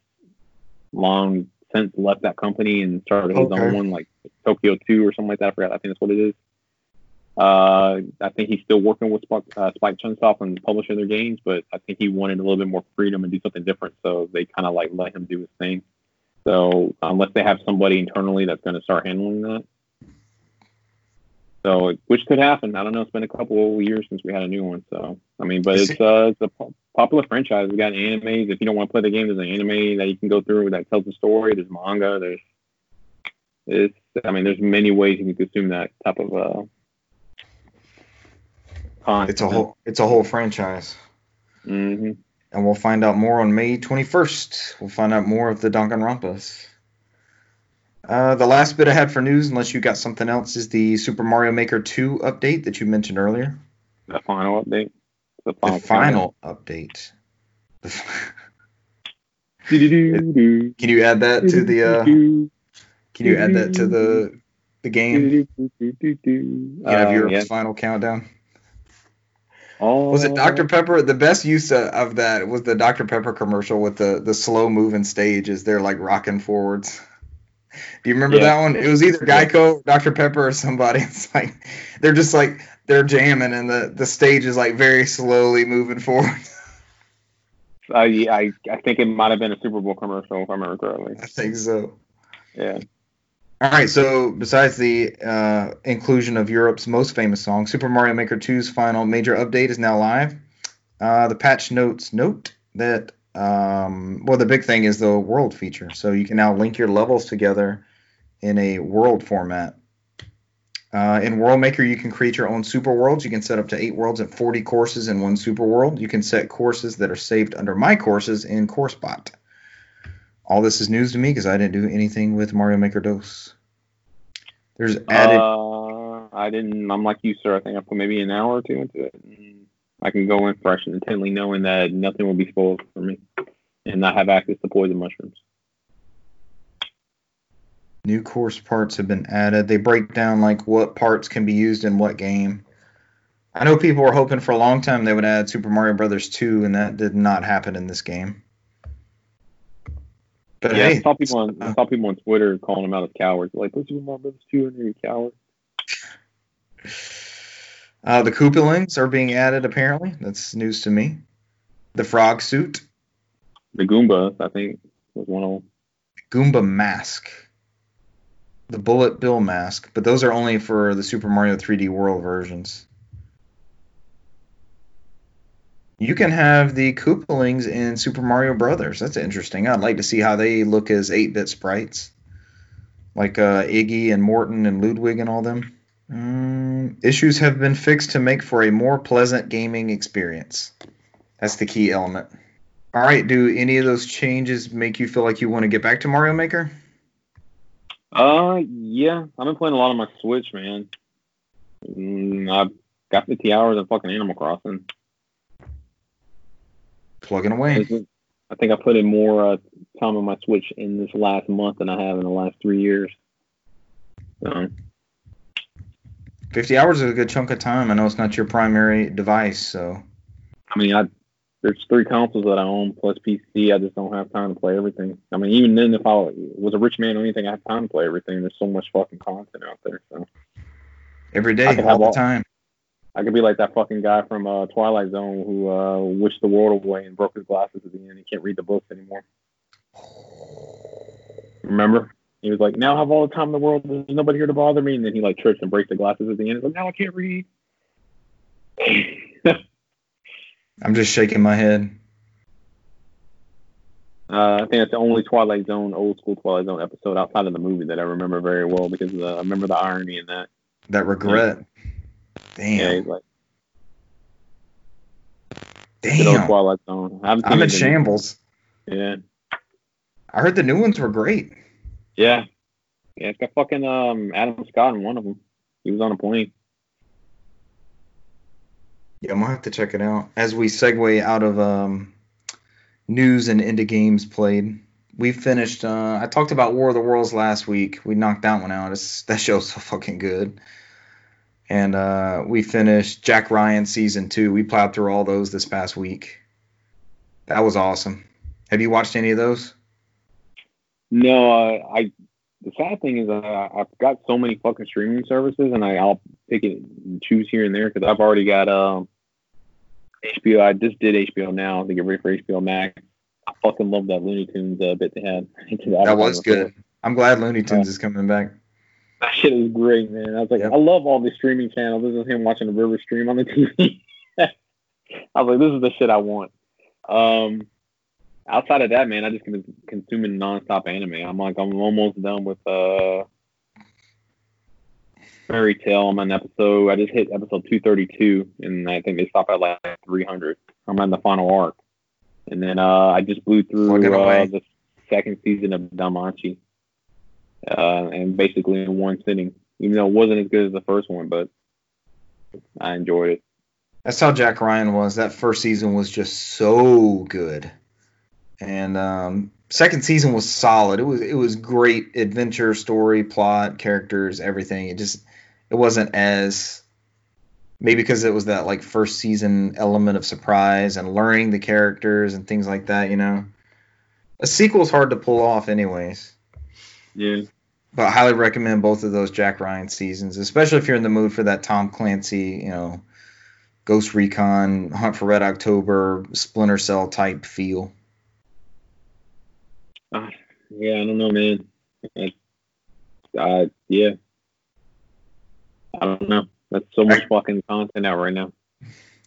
long since left that company and started his okay. own one, like Tokyo two or something like that. I forgot. I think that's what it is. Uh, I think he's still working with Spike, uh, Spike Chunsoft and publishing their games, but I think he wanted a little bit more freedom and do something different. So they kind of like let him do his thing. So unless they have somebody internally that's going to start handling that. So, which could happen. I don't know. It's been a couple of years since we had a new one. So, I mean, but it's, uh, it's a popular franchise. We've got animes. If you don't want to play the game, there's an anime that you can go through that tells the story. There's manga. There's, it's, I mean, there's many ways you can consume that type of uh, content. It's a whole, it's a whole franchise. Mm-hmm. And we'll find out more on May twenty-first. We'll find out more of the Danganronpas. Uh, the last bit I had for news, unless you got something else, is the Super Mario Maker two update that you mentioned earlier. The final update. The final, the final update. The f- can you add that to the? Uh, can you add that to the the game? You have your uh, yeah. final countdown. Oh. Was it Doctor Pepper? The best use of that was the Doctor Pepper commercial with the the slow moving stage as they're like rocking forwards. Do you remember yeah. that one? It was either Geico, Doctor Pepper, or somebody. It's like they're just like they're jamming, and the, the stage is like very slowly moving forward. Uh, yeah, I I think it might have been a Super Bowl commercial if I remember correctly. I think so. Yeah. All right. So besides the uh, inclusion of Europe's most famous song, Super Mario Maker two's final major update is now live. Uh, the patch notes note that. Um, well, the big thing is the world feature. So you can now link your levels together in a world format. Uh, in World Maker, you can create your own super worlds. You can set up to eight worlds and forty courses in one super world. You can set courses that are saved under My Courses in CourseBot. All this is news to me because I didn't do anything with Mario Maker DOS. There's added. Uh, I didn't. I'm like you, sir. I think I put maybe an hour or two into it. I can go in fresh and intently knowing that nothing will be spoiled for me and not have access to poison mushrooms. New course parts have been added. They break down like what parts can be used in what game. I know people were hoping for a long time they would add Super Mario Brothers two, and that did not happen in this game. But yeah, hey, I saw people on I saw people on Twitter calling them out as cowards. Like, put Super Mario Brothers two in there, you coward. Uh, the Koopalings are being added, apparently. That's news to me. The frog suit. The Goomba, I think, was one of them. Goomba mask. The Bullet Bill mask. But those are only for the Super Mario three D World versions. You can have the Koopalings in Super Mario Brothers. That's interesting. I'd like to see how they look as eight-bit sprites. Like uh, Iggy and Morton and Ludwig and all them. Um, issues have been fixed to make for a more pleasant gaming experience. That's the key element. All right, do any of those changes make you feel like you want to get back to Mario Maker? Uh, yeah. I've been playing a lot on my Switch, man. Mm, I've got fifty hours of fucking Animal Crossing. Plugging away. I think I put in more uh, time on my Switch in this last month than I have in the last three years. So... fifty hours is a good chunk of time. I know it's not your primary device, so. I mean, I there's three consoles that I own plus P C. I just don't have time to play everything. I mean, even then, if I was a rich man or anything, I have time to play everything. There's so much fucking content out there, so. Every day, all the all, time. I could be like that fucking guy from uh, Twilight Zone who uh, wished the world away and broke his glasses at the end. He can't read the books anymore. Remember? He was like, now I have all the time in the world. There's nobody here to bother me. And then he like trips and breaks the glasses at the end. He's like, now I can't read. I'm just shaking my head. Uh, I think that's the only Twilight Zone, old school Twilight Zone episode outside of the movie that I remember very well because uh, I remember the irony in that. That regret. Yeah. Damn. Yeah, he's like, damn. Twilight Zone. I'm in shambles. Yeah. I heard the new ones were great. Yeah. Yeah, it's got fucking um, Adam Scott in one of them. He was on a plane. Yeah, I'm going to have to check it out. As we segue out of um, news and into games played, we finished, uh, I talked about War of the Worlds last week. We knocked that one out. It's, that show's so fucking good. And uh, we finished Jack Ryan Season two. We plowed through all those this past week. That was awesome. Have you watched any of those? No, uh, I. The sad thing is uh, I've got so many fucking streaming services, and I, I'll pick it and choose here and there because I've already got um, H B O. I just did H B O Now to get ready for H B O Max. I fucking love that Looney Tunes uh, bit they had. That was good. It. I'm glad Looney Tunes uh, is coming back. That shit is great, man. I was like, yep. I love all these streaming channels. This is him watching the river stream on the T V. I was like, this is the shit I want. Um... Outside of that, man, I just been consuming nonstop anime. I'm like, I'm almost done with uh, Fairy Tail. I'm on episode. I just hit episode two thirty-two, and I think they stop at like three hundred. I'm on the final arc, and then uh, I just blew through uh, the second season of DanMachi, uh, and basically in one sitting. Even though it wasn't as good as the first one, but I enjoyed it. That's how Jack Ryan was. That first season was just so good. And um, second season was solid. It was it was great adventure, story, plot, characters, everything. It just it wasn't as maybe because it was that like first season element of surprise and learning the characters and things like that. You know, a sequel's hard to pull off, anyways. Yeah. But I highly recommend both of those Jack Ryan seasons, especially if you're in the mood for that Tom Clancy, you know, Ghost Recon, Hunt for Red October, Splinter Cell type feel. Uh, yeah, I don't know, man. I, uh, yeah. I don't know. That's so much fucking content out right now.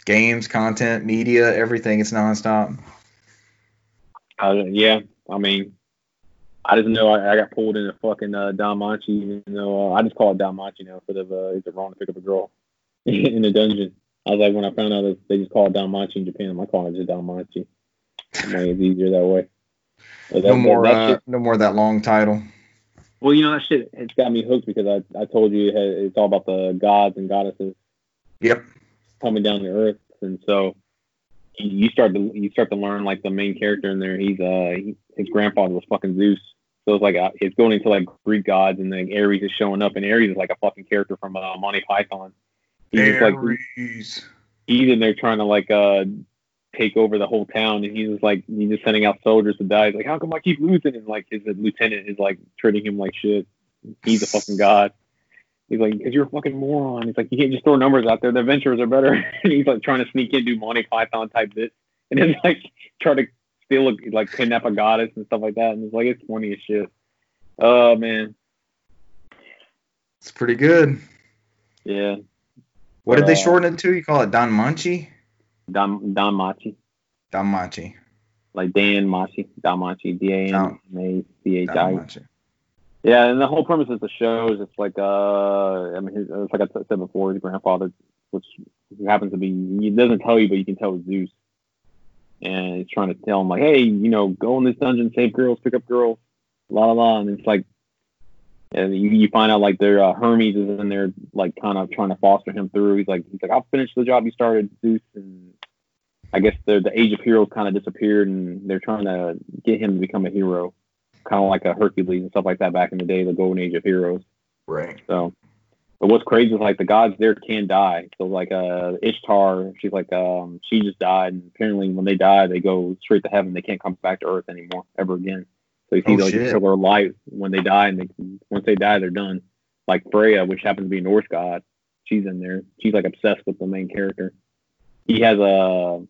Games, content, media, everything. It's nonstop. Uh, yeah, I mean, I just know I, I got pulled into fucking uh, DanMachi, even though uh, I just call it DanMachi now instead of uh, is it wrong to pick up a girl in a dungeon? I was like, when I found out that they just call it DanMachi in Japan, I'm like, calling it just DanMachi. I mean, it's easier that way. That, no more, that, that uh, no more that long title. Well, you know that shit. It's got me hooked because I, I told you it had, it's all about the gods and goddesses. Yep. Coming down to earth, and so you start to you start to learn like the main character in there. He's uh he, his grandfather was fucking Zeus, so it's like uh, it's going into like Greek gods, and then Ares is showing up, and Ares is like a fucking character from uh, Monty Python. He's Ares. Just, like, he's, he's in there trying to like uh. take over the whole town, and he's just like he's just sending out soldiers to die. He's like, how come I keep losing? And like his lieutenant is like treating him like shit. He's a fucking god. He's like, because you're a fucking moron. He's like, you can't just throw numbers out there. The adventurers are better. And he's like trying to sneak in, do Monty Python type bits, and then like try to steal a, like kidnap a goddess and stuff like that. And it's like it's funny as shit. Oh man, it's pretty good. Yeah. What did uh, they shorten it to? You call it DanMachi? Dan DanMachi. DanMachi. Like DanMachi. DanMachi. D A N M A C H I. Yeah, and the whole premise of the show is it's like, uh, I mean, his, it's like I said before, his grandfather, which happens to be, he doesn't tell you, but you can tell it's Zeus. And he's trying to tell him, like, hey, you know, go in this dungeon, save girls, pick up girls, la la la. And it's like, and you, you find out, like, their uh, Hermes is in there, like, kind of trying to foster him through. He's like, he's like, I'll finish the job you started, Zeus. And I guess the Age of Heroes kind of disappeared, and they're trying to get him to become a hero, kind of like a Hercules and stuff like that back in the day, the Golden Age of Heroes. Right. So, but what's crazy is, like, the gods there can die. So, like, uh, Ishtar, she's like, um, she just died. And apparently, when they die, they go straight to heaven. They can't come back to Earth anymore, ever again. So you see, oh, like, until their life, when they die, and they, once they die, they're done. Like Freya, which happens to be a Norse god, she's in there. She's like obsessed with the main character. He has a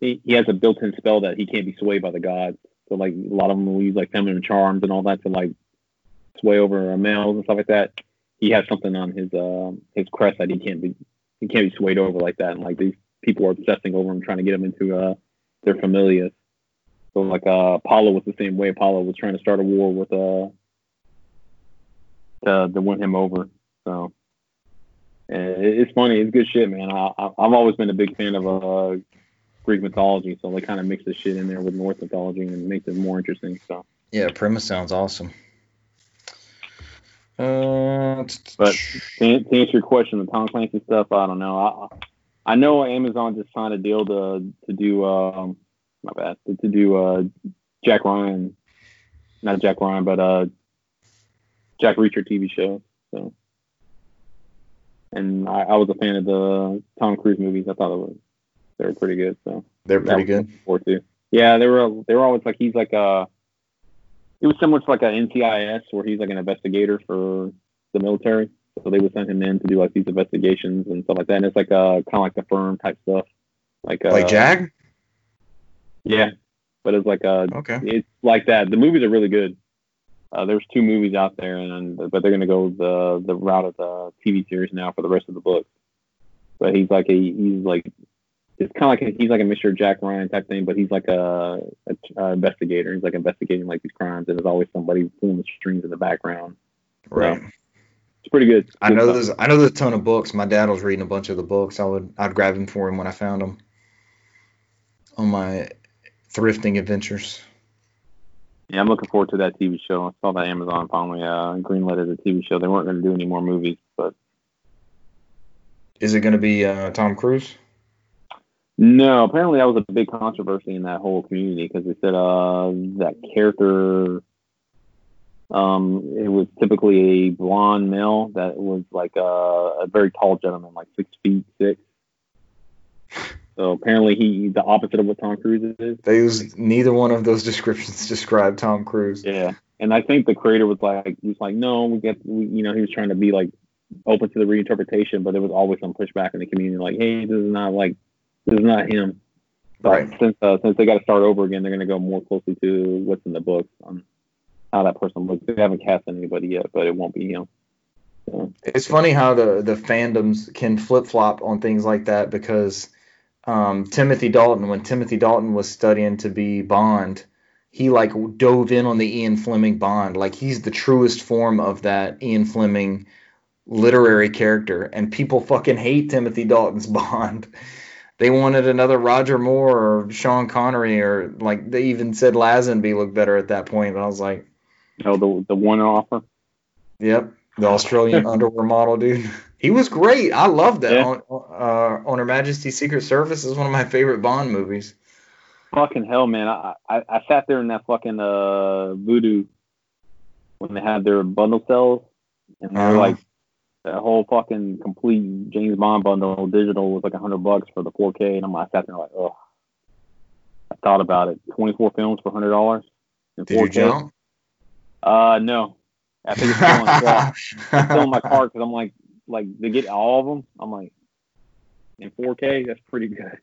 he, he has a built-in spell that he can't be swayed by the gods. So like a lot of them will use like feminine charms and all that to like its way over males and stuff like that, he has something on his um, his crest that he can't be he can't be swayed over like that. And like these people are obsessing over him, trying to get him into uh, their familias. So like uh, Apollo was the same way. Apollo was trying to start a war with uh to, to win him over. So and it's funny. It's good shit, man. I, I, I've always been a big fan of uh, Greek mythology, so they kind of mix this shit in there with Norse mythology and makes it more interesting. So yeah, premise sounds awesome. Uh, but to, to answer your question, the Tom Clancy stuff, I don't know. I I know Amazon just signed a deal to to do um my bad to, to do uh Jack Ryan, not Jack Ryan, but uh Jack Reacher T V show. So and I, I was a fan of the Tom Cruise movies. I thought it was they were pretty good. So they're pretty good. Too. Yeah, they were they were always like he's like a. It was similar to like an N C I S where he's like an investigator for the military. So they would send him in to do like these investigations and stuff like that. And it's like uh, kind of like the firm type stuff. Like like uh, Jag? Yeah. But it's like uh, okay. It's like that. The movies are really good. Uh, there's two movies out there, and, and but they're going to go the the route of the T V series now for the rest of the books. But he's like a, he's like, it's kind of like a, he's like a Mister Jack Ryan type thing, but he's like a, a, a investigator. He's like investigating like these crimes, and there's always somebody pulling the strings in the background. Right. So, it's pretty good. It's I good know stuff. there's I know there's a ton of books. My dad was reading a bunch of the books. I would I'd grab them for him when I found them on my thrifting adventures. Yeah, I'm looking forward to that T V show. I saw that Amazon finally uh, greenlit as a T V show. They weren't going to do any more movies, but is it going to be uh, Tom Cruise? No, apparently that was a big controversy in that whole community because they said uh, that character, um, it was typically a blonde male that was like a, a very tall gentleman, like six feet six. So apparently he's the opposite of what Tom Cruise is. They used neither one of those descriptions described Tom Cruise. Yeah, and I think the creator was like, he was like, no, we get, we, you know, he was trying to be like open to the reinterpretation, but there was always some pushback in the community, like, hey, this is not like. This is not him. But right. Since uh, since they got to start over again, they're going to go more closely to what's in the books on how that person looks. They haven't cast anybody yet, but it won't be him. So. It's funny how the, the fandoms can flip-flop on things like that because um, Timothy Dalton, when Timothy Dalton was studying to be Bond, he like dove in on the Ian Fleming Bond. Like he's the truest form of that Ian Fleming literary character, and people fucking hate Timothy Dalton's Bond. They wanted another Roger Moore or Sean Connery or, like, they even said Lazenby looked better at that point. But I was like... Oh, the the one offer? Yep. The Australian underwear model, dude. He was great. I loved that. Yeah. On, uh, on Her Majesty's Secret Service is one of my favorite Bond movies. Fucking hell, man. I, I, I sat there in that fucking uh, voodoo when they had their bundle sales. And they were uh-huh. like... That whole fucking complete James Bond bundle digital was like a hundred bucks for the four K, and I'm like, sat there like, oh, I thought about it. twenty-four films for a hundred dollars. Did four K. You jump? Uh, no. I think it's still, my, it's still in my cart because I'm like, like they get all of them. I'm like, in four K, that's pretty good.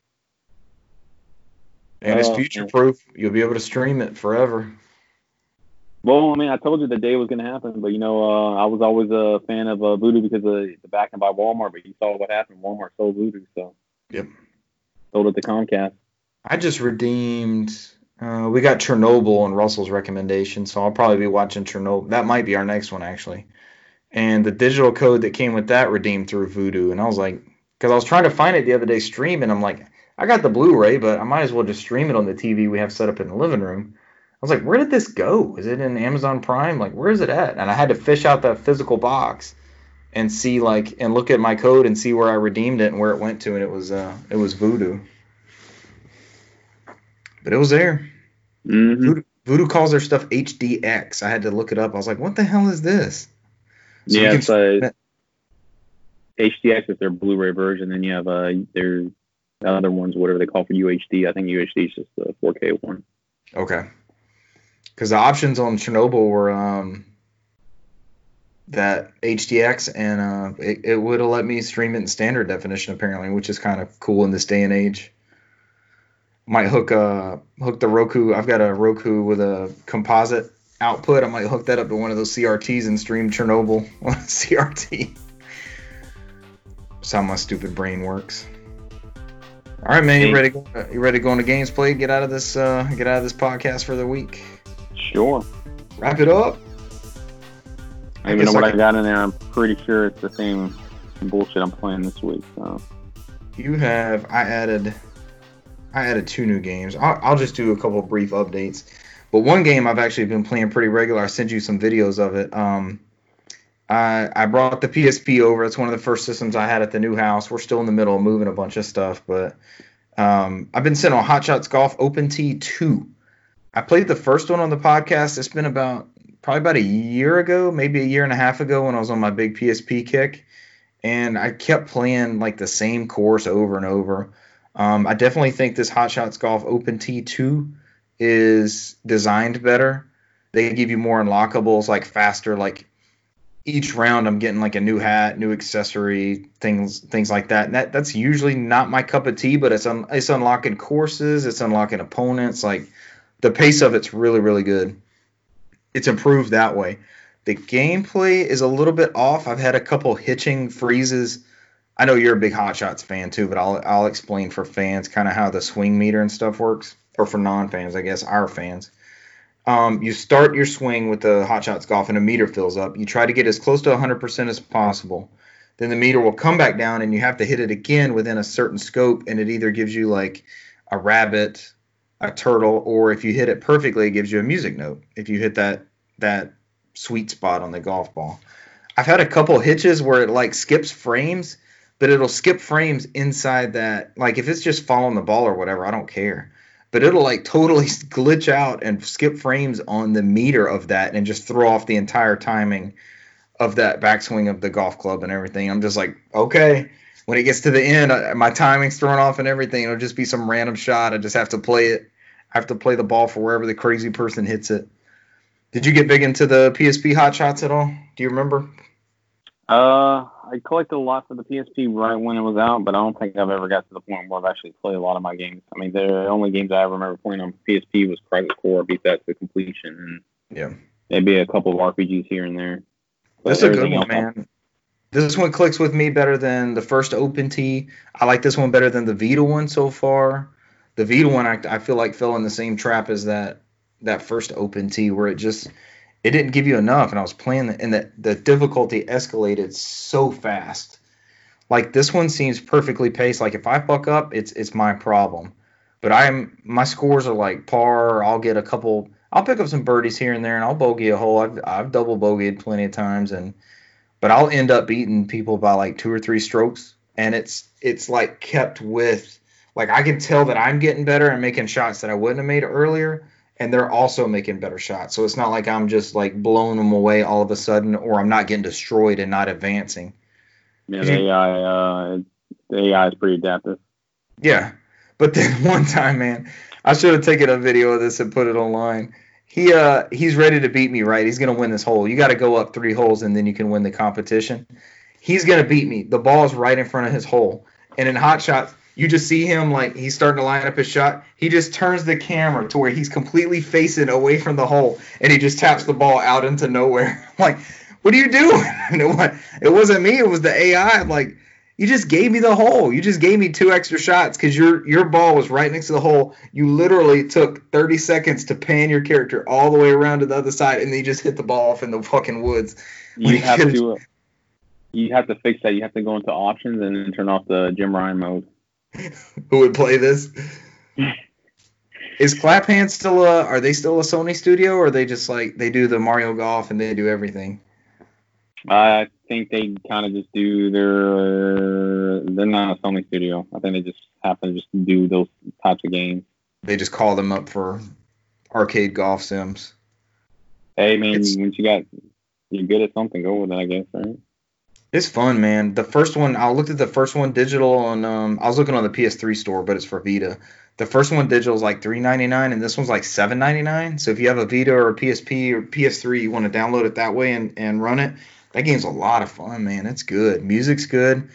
And uh, it's future proof. You'll be able to stream it forever. Well, I mean, I told you the day was going to happen, but, you know, uh, I was always a fan of uh, Voodoo because of the backing by Walmart, but you saw what happened. Walmart sold Voodoo, so. Yep. Sold it to Comcast. I just redeemed, uh, we got Chernobyl on Russell's recommendation, so I'll probably be watching Chernobyl. That might be our next one, actually. And the digital code that came with that redeemed through Voodoo, and I was like, because I was trying to find it the other day streaming, I'm like, I got the Blu-ray, but I might as well just stream it on the T V we have set up in the living room. I was like, where did this go? Is it in Amazon Prime? Like, where is it at? And I had to fish out that physical box and see, like, and look at my code and see where I redeemed it and where it went to, and it was uh, it was Voodoo. But it was there. Mm-hmm. Voodoo, Voodoo calls their stuff H D X. I had to look it up. I was like, what the hell is this? So yeah, it's can... a, H D X is their Blu-ray version, and you have uh, their other ones, whatever they call for U H D. I think U H D is just the four K one. Okay. Because the options on Chernobyl were um, that H D X, and uh, it, it would have let me stream it in standard definition, apparently, which is kind of cool in this day and age. Might hook uh, hook the Roku. I've got a Roku with a composite output, I might hook that up to one of those C R Ts and stream Chernobyl on a C R T. That's how my stupid brain works. All right, man, you ready? To go, you ready to go into games play? Get out of this. Uh, get out of this podcast for the week. Sure. Wrap it up. I, I even know what I, I got in there. I'm pretty sure it's the same bullshit I'm playing this week. So. You have. I added. I added two new games. I'll, I'll just do a couple of brief updates. But one game I've actually been playing pretty regular. I sent you some videos of it. Um, I, I brought the P S P over. It's one of the first systems I had at the new house. We're still in the middle of moving a bunch of stuff. But um, I've been sent on Hot Shots Golf Open Tee two. I played the first one on the podcast. It's been about probably about a year ago, maybe a year and a half ago when I was on my big P S P kick. And I kept playing like the same course over and over. Um, I definitely think this Hot Shots Golf Open Tee two is designed better. They give you more unlockables, like faster. Like each round, I'm getting like a new hat, new accessory, things, things like that. And that that's usually not my cup of tea, but it's un- it's unlocking courses, it's unlocking opponents. Like the pace of it's really, really good. It's improved that way. The gameplay is a little bit off. I've had a couple hitching freezes. I know you're a big Hot Shots fan too, but I'll I'll explain for fans kind of how the swing meter and stuff works, or for non-fans, I guess, our fans. Um, you start your swing with the Hot Shots Golf, and a meter fills up. You try to get as close to one hundred percent as possible. Then the meter will come back down, and you have to hit it again within a certain scope, and it either gives you like a rabbit, a turtle, or if you hit it perfectly, it gives you a music note if you hit that that sweet spot on the golf ball. I've had a couple hitches where it like skips frames, but it'll skip frames inside that. Like if it's just following the ball or whatever, I don't care. But it'll like totally glitch out and skip frames on the meter of that and just throw off the entire timing of that backswing of the golf club and everything. I'm just like, okay, when it gets to the end, I, my timing's thrown off and everything. It'll just be some random shot. I just have to play it. I have to play the ball for wherever the crazy person hits it. Did you get big into the P S P Hot Shots at all? Do you remember? Uh, I collected a lot for the P S P right when it was out, but I don't think I've ever got to the point where I've actually played a lot of my games. I mean, the only games I remember playing on P S P was Crysis Core, beat that to completion, and yeah, maybe a couple of R P Gs here and there. But that's a good one, man. This one clicks with me better than the first Open Tee. I like this one better than the Vita one so far. The Vita one, I, I feel like fell in the same trap as that that first Open Tee, where it just it didn't give you enough, and I was playing, the, and the, the difficulty escalated so fast. Like, this one seems perfectly paced. Like, if I fuck up, it's it's my problem. But I'm my scores are like par. I'll get a couple. I'll pick up some birdies here and there, and I'll bogey a hole. I've, I've double bogeyed plenty of times, and but I'll end up beating people by like two or three strokes, and it's it's like kept with, like, I can tell that I'm getting better and making shots that I wouldn't have made earlier. And they're also making better shots. So it's not like I'm just like blowing them away all of a sudden, or I'm not getting destroyed and not advancing. Yeah, the A I, uh, the A I is pretty adaptive. Yeah. But then one time, man, I should have taken a video of this and put it online. He uh, he's ready to beat me, right? He's going to win this hole. You got to go up three holes and then you can win the competition. He's going to beat me. The ball is right in front of his hole. And in Hot Shots, you just see him, like, he's starting to line up his shot. He just turns the camera to where he's completely facing away from the hole, and he just taps the ball out into nowhere. I'm like, what are you doing? And it, went, it wasn't me. It was the A I. I'm like, you just gave me the hole. You just gave me two extra shots because your your ball was right next to the hole. You literally took thirty seconds to pan your character all the way around to the other side, and then you just hit the ball off in the fucking woods. You like, have to, uh, you have to fix that. You have to go into options and then turn off the Jim Ryan mode. Who would play this? Is Clap Hand still a? Are they still a Sony studio, or are they just like they do the Mario Golf and they do everything? I think they kind of just do their. They're not a Sony studio. I think they just happen to just do those types of games. They just call them up for arcade golf sims. Hey man, it's, once you got you're good at something, go with it, I guess, right? It's fun, man. The first one, I looked at the first one digital on, um, I was looking on the P S three store, but it's for Vita. The first one digital is like three ninety-nine, and this one's like seven ninety-nine. So if you have a Vita or a P S P or P S three, you want to download it that way and, and run it. That game's a lot of fun, man. It's good. Music's good.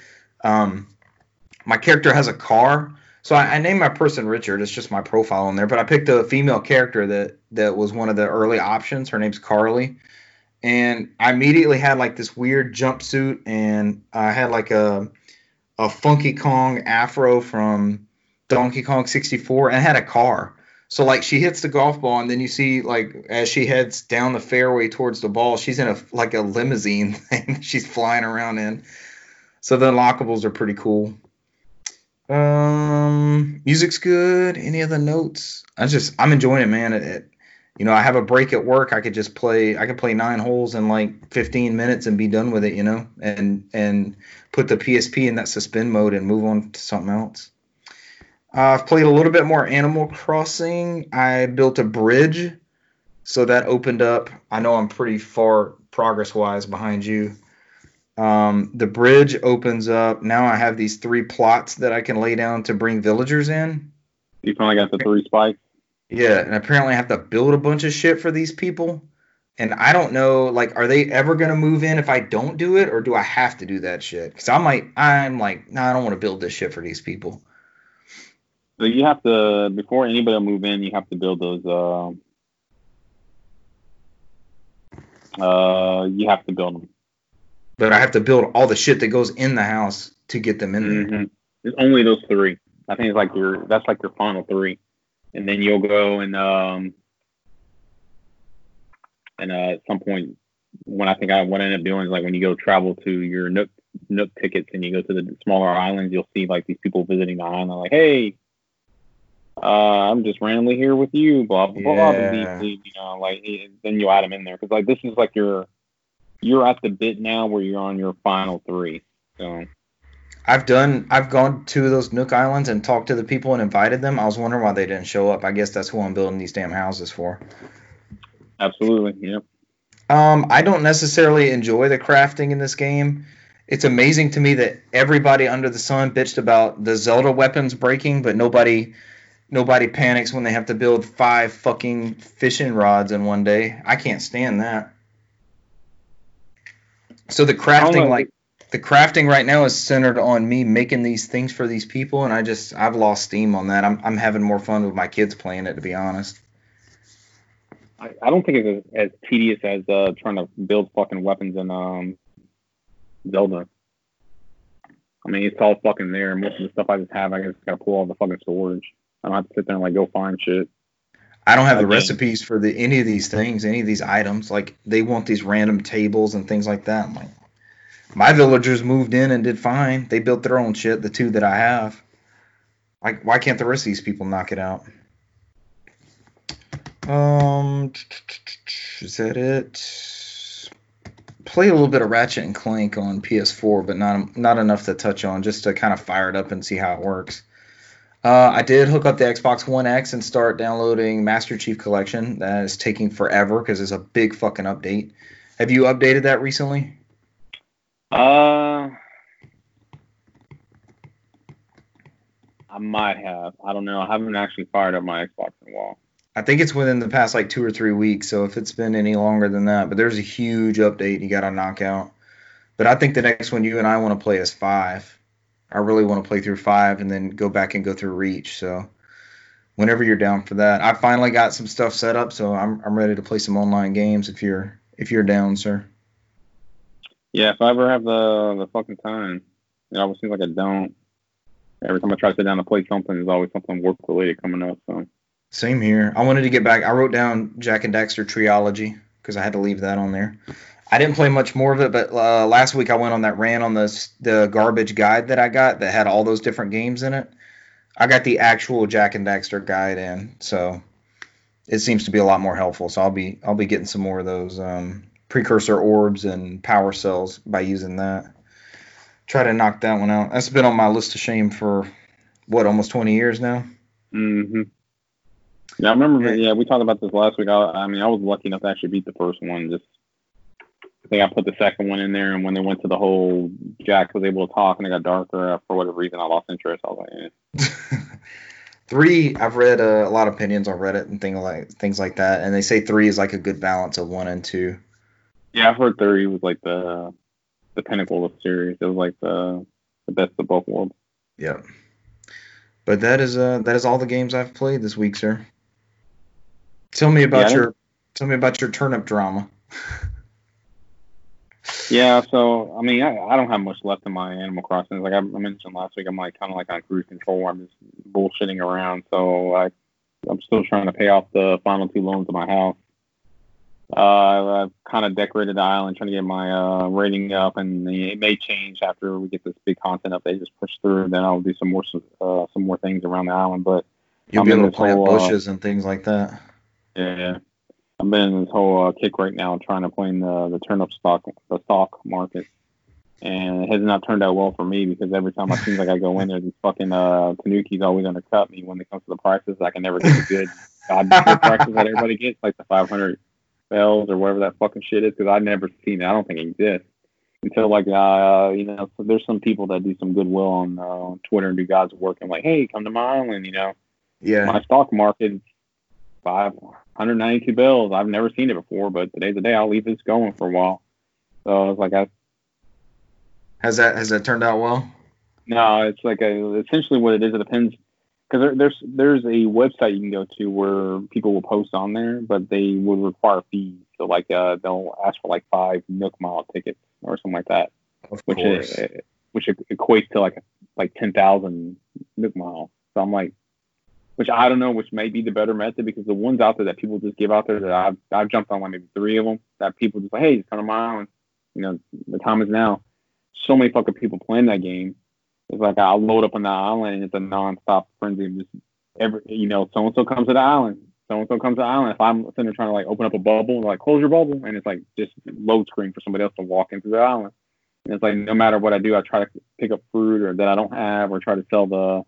Um, my character has a car, So I, I named my person Richard. It's just my profile on there. But I picked a female character that, that was one of the early options. Her name's Carly. And I immediately had like this weird jumpsuit, and I had like a a Funky Kong afro from Donkey Kong sixty-four, and I had a car. So like she hits the golf ball, and then you see like as she heads down the fairway towards the ball, she's in a like a limousine thing that she's flying around in. So the unlockables are pretty cool. Um, music's good. Any other notes? I just I'm enjoying it, man. It, it, you know, I have a break at work. I could just play. I could play nine holes in like fifteen minutes and be done with it, you know, and and put the P S P in that suspend mode and move on to something else. Uh, I've played a little bit more Animal Crossing. I built a bridge, so that opened up. I know I'm pretty far progress-wise behind you. Um, the bridge opens up. Now I have these three plots that I can lay down to bring villagers in. You finally got the three spikes? Yeah, and apparently I have to build a bunch of shit for these people. And I don't know, like, are they ever going to move in if I don't do it, or do I have to do that shit? Because I might, I'm like, nah, I don't want to build this shit for these people. So you have to, before anybody move in, you have to build those, uh, uh, you have to build them. But I have to build all the shit that goes in the house to get them in mm-hmm. there. It's only those three. I think it's like your, that's like your final three. And then you'll go and, um, and, uh, at some point, when I think I, what I ended up doing is like when you go travel to your Nook, Nook tickets and you go to the smaller islands, you'll see like these people visiting the island like, hey, Uh, I'm just randomly here with you, blah blah blah. Yeah. blah you know, like then you add them in there because like this is like your you're at the bit now where you're on your final three. So I've done I've gone to those Nook Islands and talked to the people and invited them. I was wondering why they didn't show up. I guess that's who I'm building these damn houses for. Absolutely, yeah. Um, I don't necessarily enjoy the crafting in this game. It's amazing to me that everybody under the sun bitched about the Zelda weapons breaking, but nobody. Nobody panics when they have to build five fucking fishing rods in one day. I can't stand that. So the crafting, like the crafting right now, is centered on me making these things for these people, and I just I've lost steam on that. I'm I'm having more fun with my kids playing it, to be honest. I, I don't think it's as, as tedious as uh, trying to build fucking weapons in um, Zelda. I mean, it's all fucking there. Most of the stuff I just have, I just gotta pull all the fucking storage. I don't have to sit there and like go find shit. I don't have the recipes for the any of these things, any of these items. Like they want these random tables and things like that. I'm like, my villagers moved in and did fine. They built their own shit. The two that I have, like, why can't the rest of these people knock it out? Um, is that it? Play a little bit of Ratchet and Clank on P S four, but not not enough to touch on, just to kind of fire it up and see how it works. Uh, I did hook up the Xbox One X and start downloading Master Chief Collection. That is taking forever because it's a big fucking update. Have you updated that recently? Uh, I might have. I don't know. I haven't actually fired up my Xbox in a while. I think it's within the past like two or three weeks, so if it's been any longer than that. But there's a huge update you got to knock out. But I think the next one you and I want to play is five. I really want to play through five and then go back and go through Reach. So whenever you're down for that, I finally got some stuff set up, so I'm I'm ready to play some online games if you're if you're down, sir. Yeah, if I ever have the the fucking time, it always seems like I don't. Every time I try to sit down to play something, there's always something work related coming up. So same here. I wanted to get back. I wrote down Jack and Daxter Trilogy because I had to leave that on there. I didn't play much more of it, but uh, last week I went on that rant on the the garbage guide that I got that had all those different games in it. I got the actual Jack and Daxter guide in, so it seems to be a lot more helpful. So I'll be I'll be getting some more of those um, precursor orbs and power cells by using that. Try to knock that one out. That's been on my list of shame for what, almost twenty years now. Mm-hmm. Yeah, I remember. Yeah, we talked about this last week. I, I mean, I was lucky enough to actually beat the first one. Just I think I put the second one in there, and when they went to the whole Jack was able to talk and it got darker, uh, for whatever reason, I lost interest. I was like, eh. Three, I've read uh, a lot of opinions on Reddit and thing like, things like that, and they say three is like a good balance of one and two. Yeah, I've heard three was like the the pinnacle of the series. It was like the, the best of both worlds. Yeah. But that is uh, that is all the games I've played this week, sir. Tell me about yeah, your tell me about your turnip drama. Yeah, so I mean, I, I don't have much left in my Animal Crossing. Like I, I mentioned last week, I'm like kind of like on cruise control. I'm just bullshitting around. So I, I'm still trying to pay off the final two loans of my house. Uh, I've kind of decorated the island, trying to get my uh, rating up, and it may change after we get this big content update. Just push through, and then I'll do some more uh, some more things around the island. But you'll I'm be able to plant whole, bushes uh, and things like that. Yeah. I'm in this whole uh, kick right now, trying to play in the, the turnip stock, the stock market, and it has not turned out well for me because every time I seems like I go in there, these fucking uh, Tanukis always undercut me when it comes to the prices. I can never get the good goddamn prices that everybody gets, like the five hundred bells or whatever that fucking shit is, because I've never seen it. I don't think it exists until like uh, you know, so there's some people that do some goodwill on uh, on Twitter and do God's work. I'm like, hey, come to my island, you know, yeah, my stock market. five hundred ninety-two bills. I've never seen it before, but today's the day. I'll leave this going for a while. So I was like, I has that has that turned out well? No, it's like a, essentially what it is. It depends because there, there's there's a website you can go to where people will post on there, but they would require fees. So like uh, they'll ask for like five Nook Mile tickets or something like that, of which course. It, which equates to like like ten thousand Nook Mile. So I'm like. Which I don't know, which may be the better method because the ones out there that people just give out there that I've, I've jumped on like maybe three of them that people just like, hey, just come to my island. You know, the time is now. So many fucking people playing that game. It's like I'll load up on the island and it's a nonstop frenzy. Just every, you know, so and so comes to the island. So and so comes to the island. If I'm sitting there trying to like open up a bubble, like close your bubble, and it's like just load screen for somebody else to walk into the island. And it's like no matter what I do, I try to pick up fruit or that I don't have or try to sell the.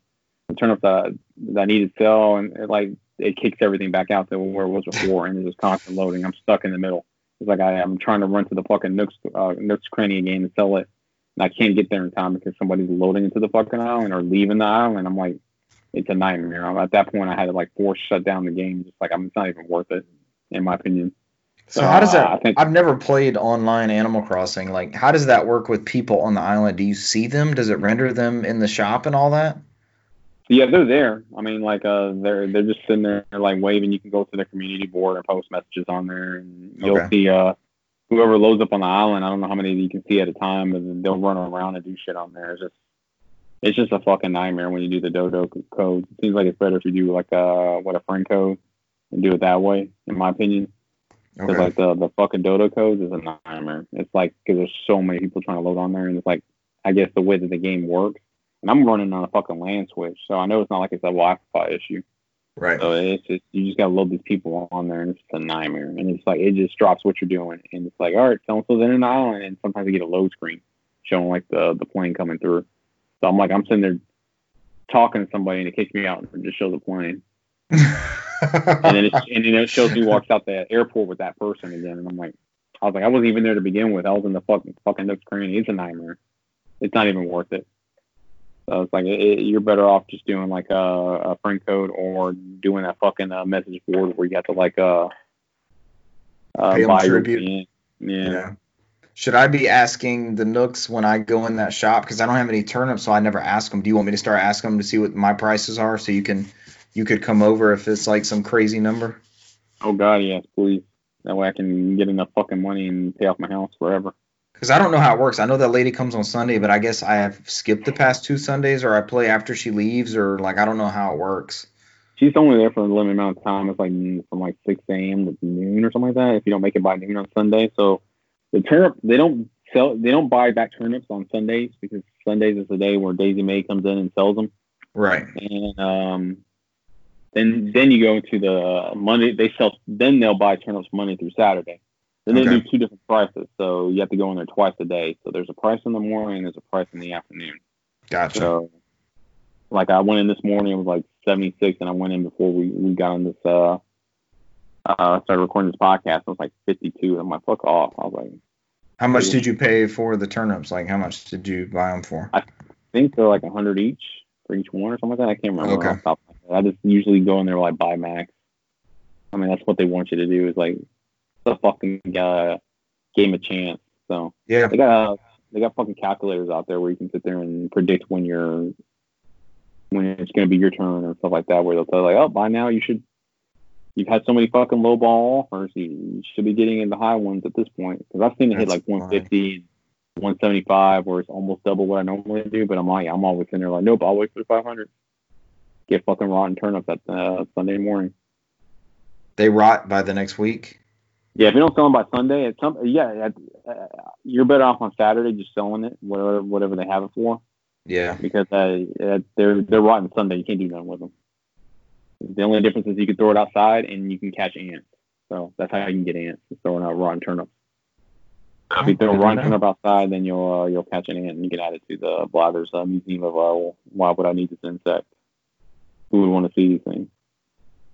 Turn up that I need to sell, and it, like it kicks everything back out to where it was before, and it's just constant loading. I'm stuck in the middle. It's like I, I'm trying to run to the fucking Nook's uh, Nook's Cranny again and sell it, and I can't get there in time because somebody's loading into the fucking island or leaving the island. I'm like, it's a nightmare. I'm, at that point, I had to like force shut down the game. Just like I'm, it's not even worth it, in my opinion. So, so how does that? Uh, I think, I've never played online Animal Crossing. Like, how does that work with people on the island? Do you see them? Does it render them in the shop and all that? Yeah, they're there. I mean, like, uh, they're they're just sitting there, like waving. You can go to the community board and post messages on there, and you'll okay. see uh, whoever loads up on the island. I don't know how many you can see at a time, and they'll run around and do shit on there. It's just it's just a fucking nightmare when you do the dodo code. It seems like it's better if you do like uh what a friend code and do it that way, in my opinion. Because okay. like the the fucking dodo codes is a nightmare. It's like because there's so many people trying to load on there, and it's like I guess the way that the game works. And I'm running on a fucking LAN switch, so I know it's not like it's a Wi-Fi issue. Right. So it's just, you just got to load these people on there, and it's just a nightmare. And it's like, it just drops what you're doing. And it's like, all right, so-and-so's in an island, and sometimes you get a load screen showing, like, the, the plane coming through. So I'm like, I'm sitting there talking to somebody, and it kicks me out and just shows the plane. and then it, and then it shows me walks out the airport with that person again. And I'm like, I was like, I wasn't even there to begin with. I was in the fucking, fucking Nook screen. It's a nightmare. It's not even worth it. So it's like it, it, you're better off just doing like a, a friend code or doing that fucking uh, message board where you have to like uh, uh pay buy tribute. Your yeah. yeah. Should I be asking the Nooks when I go in that shop because I don't have any turnips, so I never ask them. Do you want me to start asking them to see what my prices are so you can you could come over if it's like some crazy number? Oh God, yes, please. That way I can get enough fucking money and pay off my house forever. Because I don't know how it works. I know that lady comes on Sunday, but I guess I have skipped the past two Sundays, or I play after she leaves, or, like, I don't know how it works. She's only there for a limited amount of time. It's, like, from, like, six a.m. to noon or something like that, if you don't make it by noon on Sunday. So the turnip, they don't sell, they don't buy back turnips on Sundays because Sundays is the day where Daisy May comes in and sells them. Right. And um, then, then you go to the Monday. They sell. Then they'll buy turnips Monday through Saturday. Then okay. they do two different prices, so you have to go in there twice a day. So there's a price in the morning and there's a price in the afternoon. Gotcha. So, like, I went in this morning, it was like seventy-six, and I went in before we, we got on this, uh, uh, started recording this podcast. It was like fifty-two, and I'm like, fuck off. I was like, how much did you pay for the turnips? Like, how much did you buy them for? I think they're like one hundred each for each one or something like that. I can't remember. Okay. Off the top of my head. I just usually go in there like buy max. I mean, that's what they want you to do is like, the fucking uh, game a chance. So yeah, they got uh, they got fucking calculators out there where you can sit there and predict when your when it's going to be your turn or stuff like that, where they'll tell you, like, oh, by now you should, you've had so many fucking low ball offers, you should be getting into high ones at this point. Because I've seen it hit like one fifty, one seventy-five, where it's almost double what I normally do, but I'm like, I'm always in there like, nope, I'll wait for the five hundred. Get fucking rotten turnips that uh, Sunday morning. They rot by the next week? Yeah, if you don't sell them by Sunday, it's some, yeah, uh, you're better off on Saturday just selling it, whatever whatever they have it for. Yeah. Because uh, they're they're rotten Sunday. You can't do nothing with them. The only difference is you can throw it outside and you can catch ants. So that's how you can get ants, is throwing out rotten turnips. If you throw a rotten turnip outside, then you'll uh, you'll catch an ant and you can add it to the Blathers uh, Museum of uh, Why Would I Need This Insect? Who would want to see these things?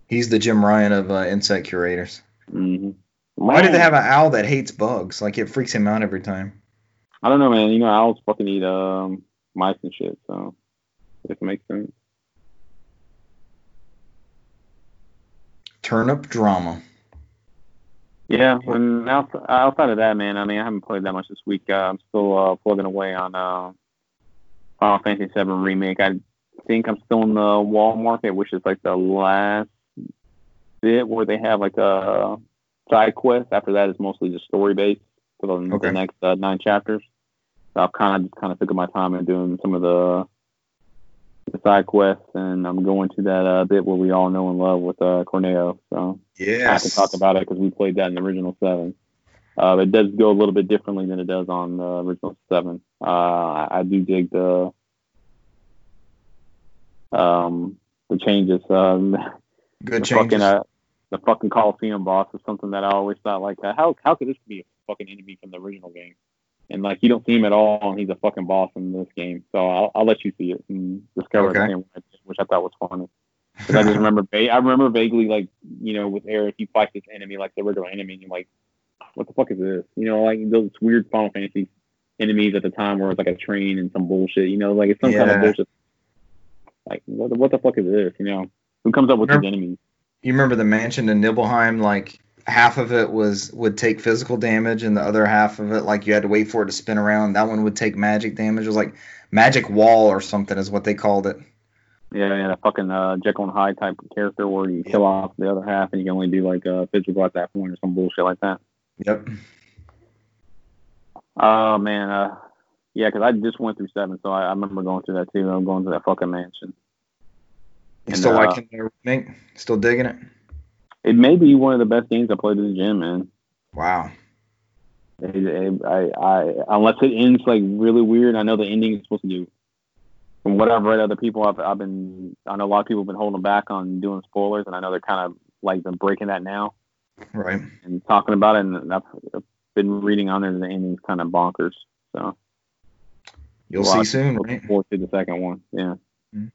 He's the Jim Ryan of uh, insect curators. Mm-hmm. Why do they have an owl that hates bugs? Like, it freaks him out every time. I don't know, man. You know, owls fucking eat um, mice and shit, so it makes sense. Turnip drama. Yeah, and outside of that, man, I mean, I haven't played that much this week. Uh, I'm still uh, plugging away on uh, Final Fantasy seven Remake. I think I'm still in the wall market, which is like the last bit where they have like a side quest. After that, it's mostly just story based for the, okay. the next uh, nine chapters. So I've kind of just kind of took my time and doing some of the, the side quests, and I'm going to that uh, bit where we all know and love with uh, Corneo. So yes. I can talk about it because we played that in the original seven. Uh, it does go a little bit differently than it does on the original seven. Uh, I, I do dig the um the changes. Um, Good the changes. Fucking, uh, The fucking Coliseum boss is something that I always thought, like, how how could this be a fucking enemy from the original game? And, like, you don't see him at all, and he's a fucking boss in this game. So I'll, I'll let you see it and discover okay. it, which I thought was funny. Because I just remember, I remember vaguely, like, you know, with Ares, you fight this enemy, like, the regular enemy, and you're like, what the fuck is this? You know, like, those weird Final Fantasy enemies at the time where it's, like, a train and some bullshit, you know? Like, it's some yeah. kind of bullshit. Like, what, what the fuck is this, you know? Who comes up with sure. these enemies? You remember the mansion in Nibelheim, like half of it was would take physical damage and the other half of it, like, you had to wait for it to spin around. That one would take magic damage. It was like magic wall or something is what they called it. Yeah, yeah, a fucking uh, Jekyll and Hyde type of character where you kill off the other half and you can only do like uh, physical at that point or some bullshit like that. Yep. Oh, uh, man. Uh, yeah, because I just went through seven, so I, I remember going through that too. I'm going to that fucking mansion. You still uh, liking the remake? Still digging it? It may be one of the best games I played in the gym, man. Wow. It, it, I, I, unless it ends like really weird, I know the ending is supposed to do. From what I've read, other people I've, I've been, I know a lot of people have been holding back on doing spoilers, and I know they're kind of like been breaking that now, right? And talking about it, and I've, I've been reading on there, and the ending's kind of bonkers. So you'll well, see I'm soon, looking right? forward to the second one, yeah. Mm-hmm.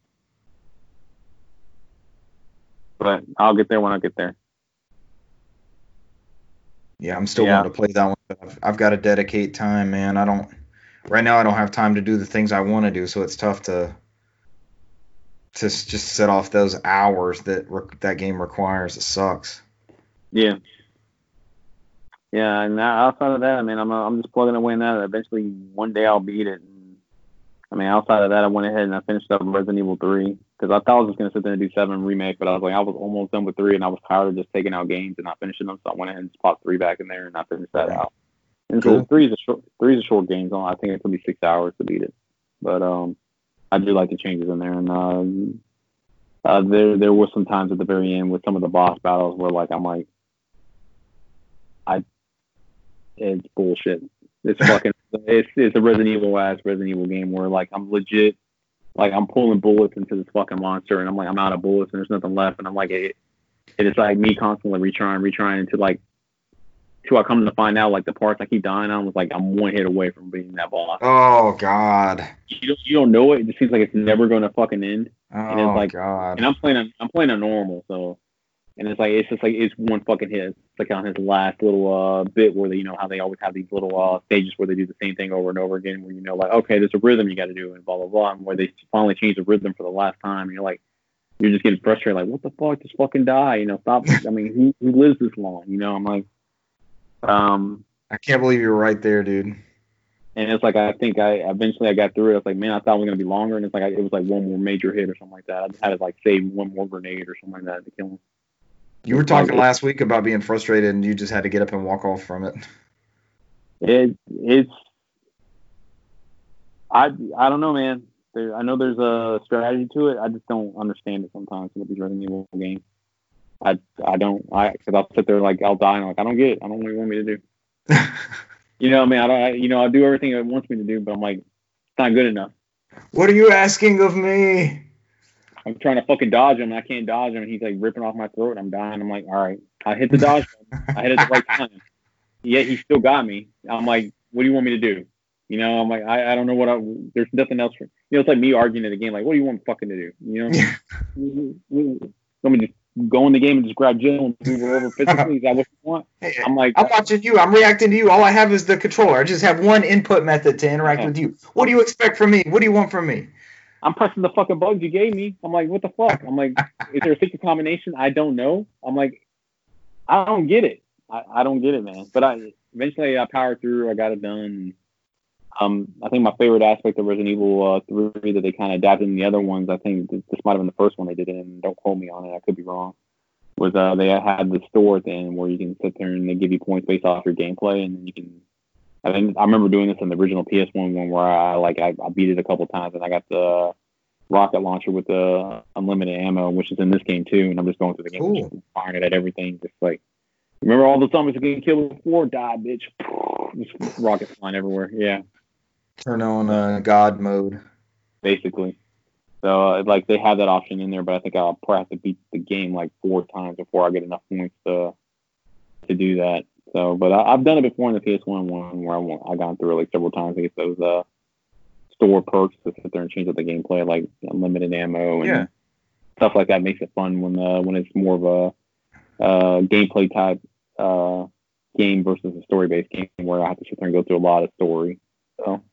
But I'll get there when I get there. Yeah, I'm still yeah. wanting to play that one. But I've, I've got to dedicate time, man. I don't. Right now, I don't have time to do the things I want to do, so it's tough to to just set off those hours that re- that game requires. It sucks. Yeah. Yeah, and outside of that, I mean, I'm I'm just plugging away in that. Eventually, one day I'll beat it. I mean, outside of that, I went ahead and I finished up Resident Evil three because I thought I was just going to sit there and do seven Remake, but I was like, I was almost done with three, and I was tired of just taking out games and not finishing them, so I went ahead and just popped three back in there, and I finished that out. And cool. So three is a short, three is a short game, so I think it took me six hours to beat it. But um, I do like the changes in there, and um, uh, there there were some times at the very end with some of the boss battles where, like, I'm like, I, it's bullshit. It's fucking it's it's a Resident Evil ass Resident Evil game where, like, I'm legit, like, I'm pulling bullets into this fucking monster, and I'm like, I'm out of bullets and there's nothing left, and I'm like, it it is like me constantly retrying retrying until like till I come to find out, like, the parts I keep dying on was like I'm one hit away from beating that boss. Oh god. You don't you don't know it. It just seems like it's never going to fucking end. Oh and it's like, god. And I'm playing on, I'm playing on normal, so. And it's like it's just like it's one fucking hit. It's like on his last little uh, bit where they, you know how they always have these little uh, stages where they do the same thing over and over again, where you know, like, okay, there's a rhythm you got to do and blah blah blah, and where they finally change the rhythm for the last time, and you're like, you're just getting frustrated, like, what the fuck, just fucking die, you know? Stop. I mean, who, who lives this long, you know? I'm like, um, I can't believe you're right there, dude. And it's like, I think I eventually I got through it. I was like, man, I thought we were going to be longer. And it's like, I, it was like one more major hit or something like that. I just had to like save one more grenade or something like that to kill him. You were talking last week about being frustrated and you just had to get up and walk off from it. It it's, I, I don't know, man. There, I know there's a strategy to it. I just don't understand it sometimes with these Resident Evil games. I, I don't, I, because I'll sit there like, I'll die and I'm like, I don't get it. I don't know what you want me to do. You know, I mean, I, don't, I you know, I do everything it wants me to do, but I'm like, it's not good enough. What are you asking of me? I'm trying to fucking dodge him, and I can't dodge him, and he's like ripping off my throat, and I'm dying. I'm like, all right, I hit the dodge button. I hit it the right time. Yet he still got me. I'm like, what do you want me to do? You know, I'm like, I, I don't know what I. There's nothing else for. You know, it's like me arguing in the game, like, what do you want me fucking to do? You know, let me just go in the game and just grab Jill and move her over physically. Is that what you want? I'm like, I'm watching you. I'm reacting to you. All I have is the controller. I just have one input method to interact yeah. with you. What do you expect from me? What do you want from me? I'm pressing the fucking bugs you gave me. I'm like, what the fuck? I'm like, is there a secret combination? I don't know. I'm like, I don't get it. I, I don't get it, man. But I eventually I powered through. I got it done. Um, I think my favorite aspect of Resident Evil uh, three that they kind of adapted in the other ones, I think this, this might have been the first one they did it, and don't quote me on it, I could be wrong, was uh, they had the store at the end where you can sit there and they give you points based off your gameplay, and you can, I think, I remember doing this in the original P S one one where I like I, I beat it a couple times and I got the rocket launcher with the unlimited ammo, which is in this game too, and I'm just going through the game and just firing it at everything, just like, remember all the zombies getting killed before? Die, bitch. Just rockets flying everywhere, yeah. Turn on uh, God mode, basically. So, uh, like, they have that option in there, but I think I'll probably have to beat the game like four times before I get enough points to to do that. So, but I, I've done it before in the P S one one where I I gone through it like several times to get those uh, store perks to sit there and change up the gameplay, like unlimited ammo and yeah. stuff like that. Makes it fun when uh, when it's more of a uh, gameplay type uh, game versus a story based game where I have to sit there and go through a lot of story. So.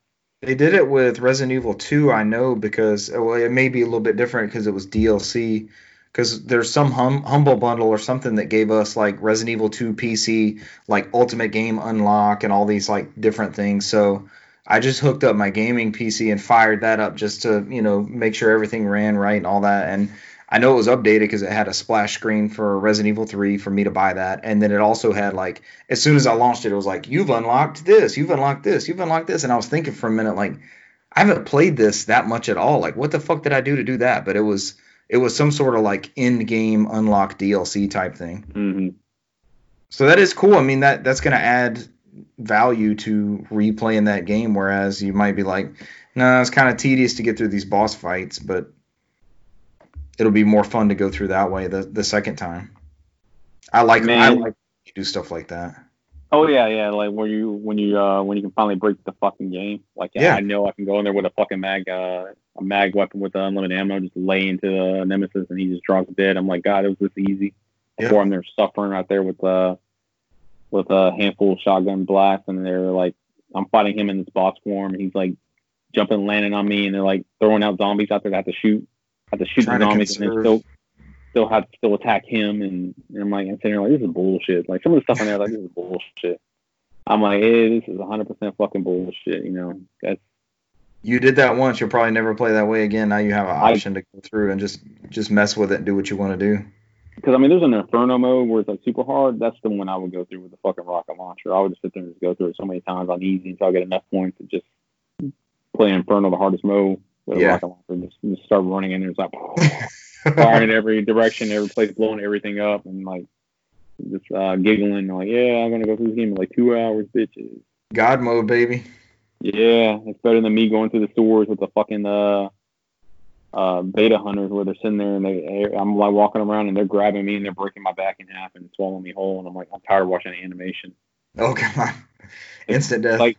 They did it with Resident Evil two, I know, because well, it may be a little bit different because it was D L C. Because there's some hum, Humble Bundle or something that gave us, like, Resident Evil two P C, like, Ultimate Game Unlock and all these, like, different things. So I just hooked up my gaming P C and fired that up just to, you know, make sure everything ran right and all that. And I know it was updated because it had a splash screen for Resident Evil three for me to buy that. And then it also had, like, as soon as I launched it, it was like, you've unlocked this, you've unlocked this, you've unlocked this. And I was thinking for a minute, like, I haven't played this that much at all. Like, what the fuck did I do to do that? But it was it was some sort of, like, in-game unlock D L C type thing. Mm-hmm. So that is cool. I mean, that that's going to add value to replaying that game, whereas you might be like, no, nah, it's kind of tedious to get through these boss fights, but it'll be more fun to go through that way the, the second time. I like Man. I like to do stuff like that. Oh yeah, yeah, like where you when you uh, when you can finally break the fucking game. Like yeah. I know I can go in there with a fucking mag uh, a mag weapon with unlimited ammo, just lay into the nemesis and he just drops dead. I'm like, God, it was this easy. Before yeah. I'm there suffering right there with uh with a handful of shotgun blasts, and they're like, I'm fighting him in this boss form, and he's like jumping and landing on me, and they're like throwing out zombies out there that I have to shoot. I had to shoot the zombies and then still, still had to still attack him, and, and I'm like, I'm sitting there like, this is bullshit. Like some of the stuff on there, like this is bullshit. I'm like, hey, this is one hundred percent fucking bullshit. You know, that's. You did that once. You'll probably never play that way again. Now you have an option I, to go through and just just mess with it and do what you want to do. Because I mean, there's an Inferno mode where it's like super hard. That's the one I would go through with the fucking rocket launcher. I would just sit there and just go through it so many times on easy until I get enough points to just play Inferno, the hardest mode. With yeah. a rocket launcher, just, just start running in there, it's like firing in every direction, every place, blowing everything up, and like just uh, giggling, like, yeah, I'm gonna go through this game in like two hours, bitches. God mode, baby. Yeah, it's better than me going through the stores with the fucking uh, uh, beta hunters where they're sitting there and they, I'm like walking around and they're grabbing me and they're breaking my back in half and swallowing me whole, and I'm like, I'm tired of watching animation. Oh god, instant death. Like,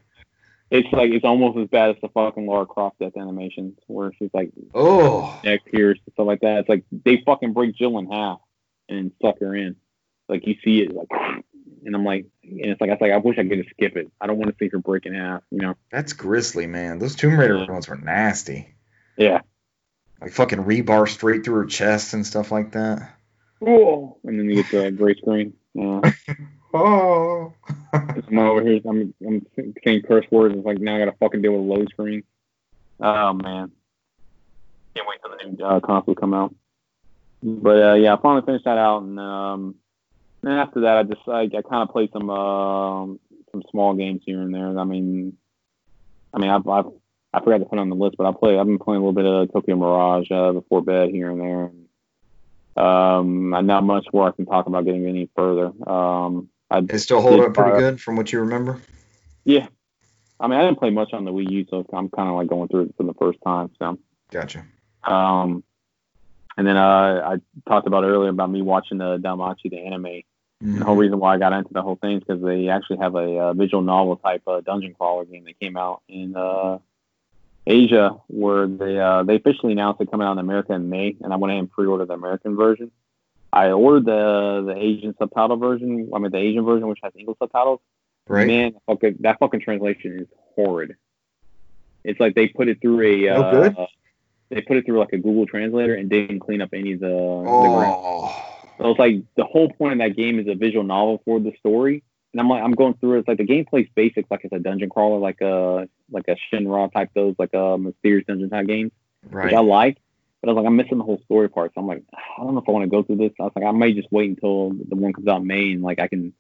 It's like it's almost as bad as the fucking Lara Croft death animations where she's like, oh, neck pierced and stuff like that. It's like they fucking break Jill in half and suck her in. Like you see it, like, and I'm like, and it's like I was like I wish I could just skip it. I don't want to see her break in half, you know. That's grisly, man. Those Tomb Raider yeah. ones were nasty. Yeah, like fucking rebar straight through her chest and stuff like that. Oh, and then you get the gray screen. Yeah. Oh. I'm over here. I'm I'm saying curse words. It's like now I gotta fucking deal with a load screen. Oh man, can't wait till the new uh, console come out. But uh, yeah, I finally finished that out, and um, and after that, I just I, I kind of played some uh, some small games here and there. I mean, I mean, I've, I've I forgot to put on the list, but I play. I've been playing a little bit of Tokyo Mirage uh, before bed here and there. Um, not much where I can talk about getting any further. Um. It still hold up pretty good from what you remember? Yeah. I mean, I didn't play much on the Wii U, so I'm kind of like going through it for the first time. So. Gotcha. Um, and then uh, I talked about earlier about me watching the DanMachi, the anime. Mm-hmm. The whole reason why I got into the whole thing is because they actually have a uh, visual novel type uh, dungeon crawler game that came out in uh, Asia, where they uh, they officially announced it coming out in America in May, and I went ahead and pre-ordered the American version. I ordered the the Asian subtitle version. I mean, the Asian version, which has English subtitles. Right. Man, okay, that fucking translation is horrid. It's like they put it through a. No uh, good? Uh, they put it through like a Google Translator and didn't clean up any of the. Oh. The so it's like the whole point of that game is a visual novel for the story, and I'm like, I'm going through it. It's like the gameplay's basic, like it's a dungeon crawler, like a like a Shinra type those, like a mysterious dungeon type games, right. Which I like. But I was like, I'm missing the whole story part. So I'm like, I don't know if I want to go through this. I was like, I may just wait until the one comes out in May and like I can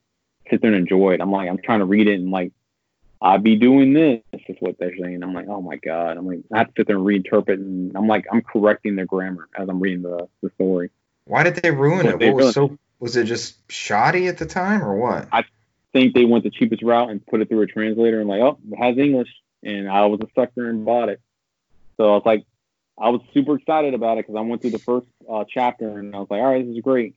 sit there and enjoy it. I'm like, I'm trying to read it and like, I'll be doing this. Is what they're saying. I'm like, oh my God. I'm like, I have to sit there and reinterpret. And I'm like, I'm correcting their grammar as I'm reading the, the story. Why did they ruin it? What was so, was it just shoddy at the time or what? I think they went the cheapest route and put it through a translator and like, oh, it has English. And I was a sucker and bought it. So I was like, I was super excited about it because I went through the first uh, chapter and I was like, all right, this is great.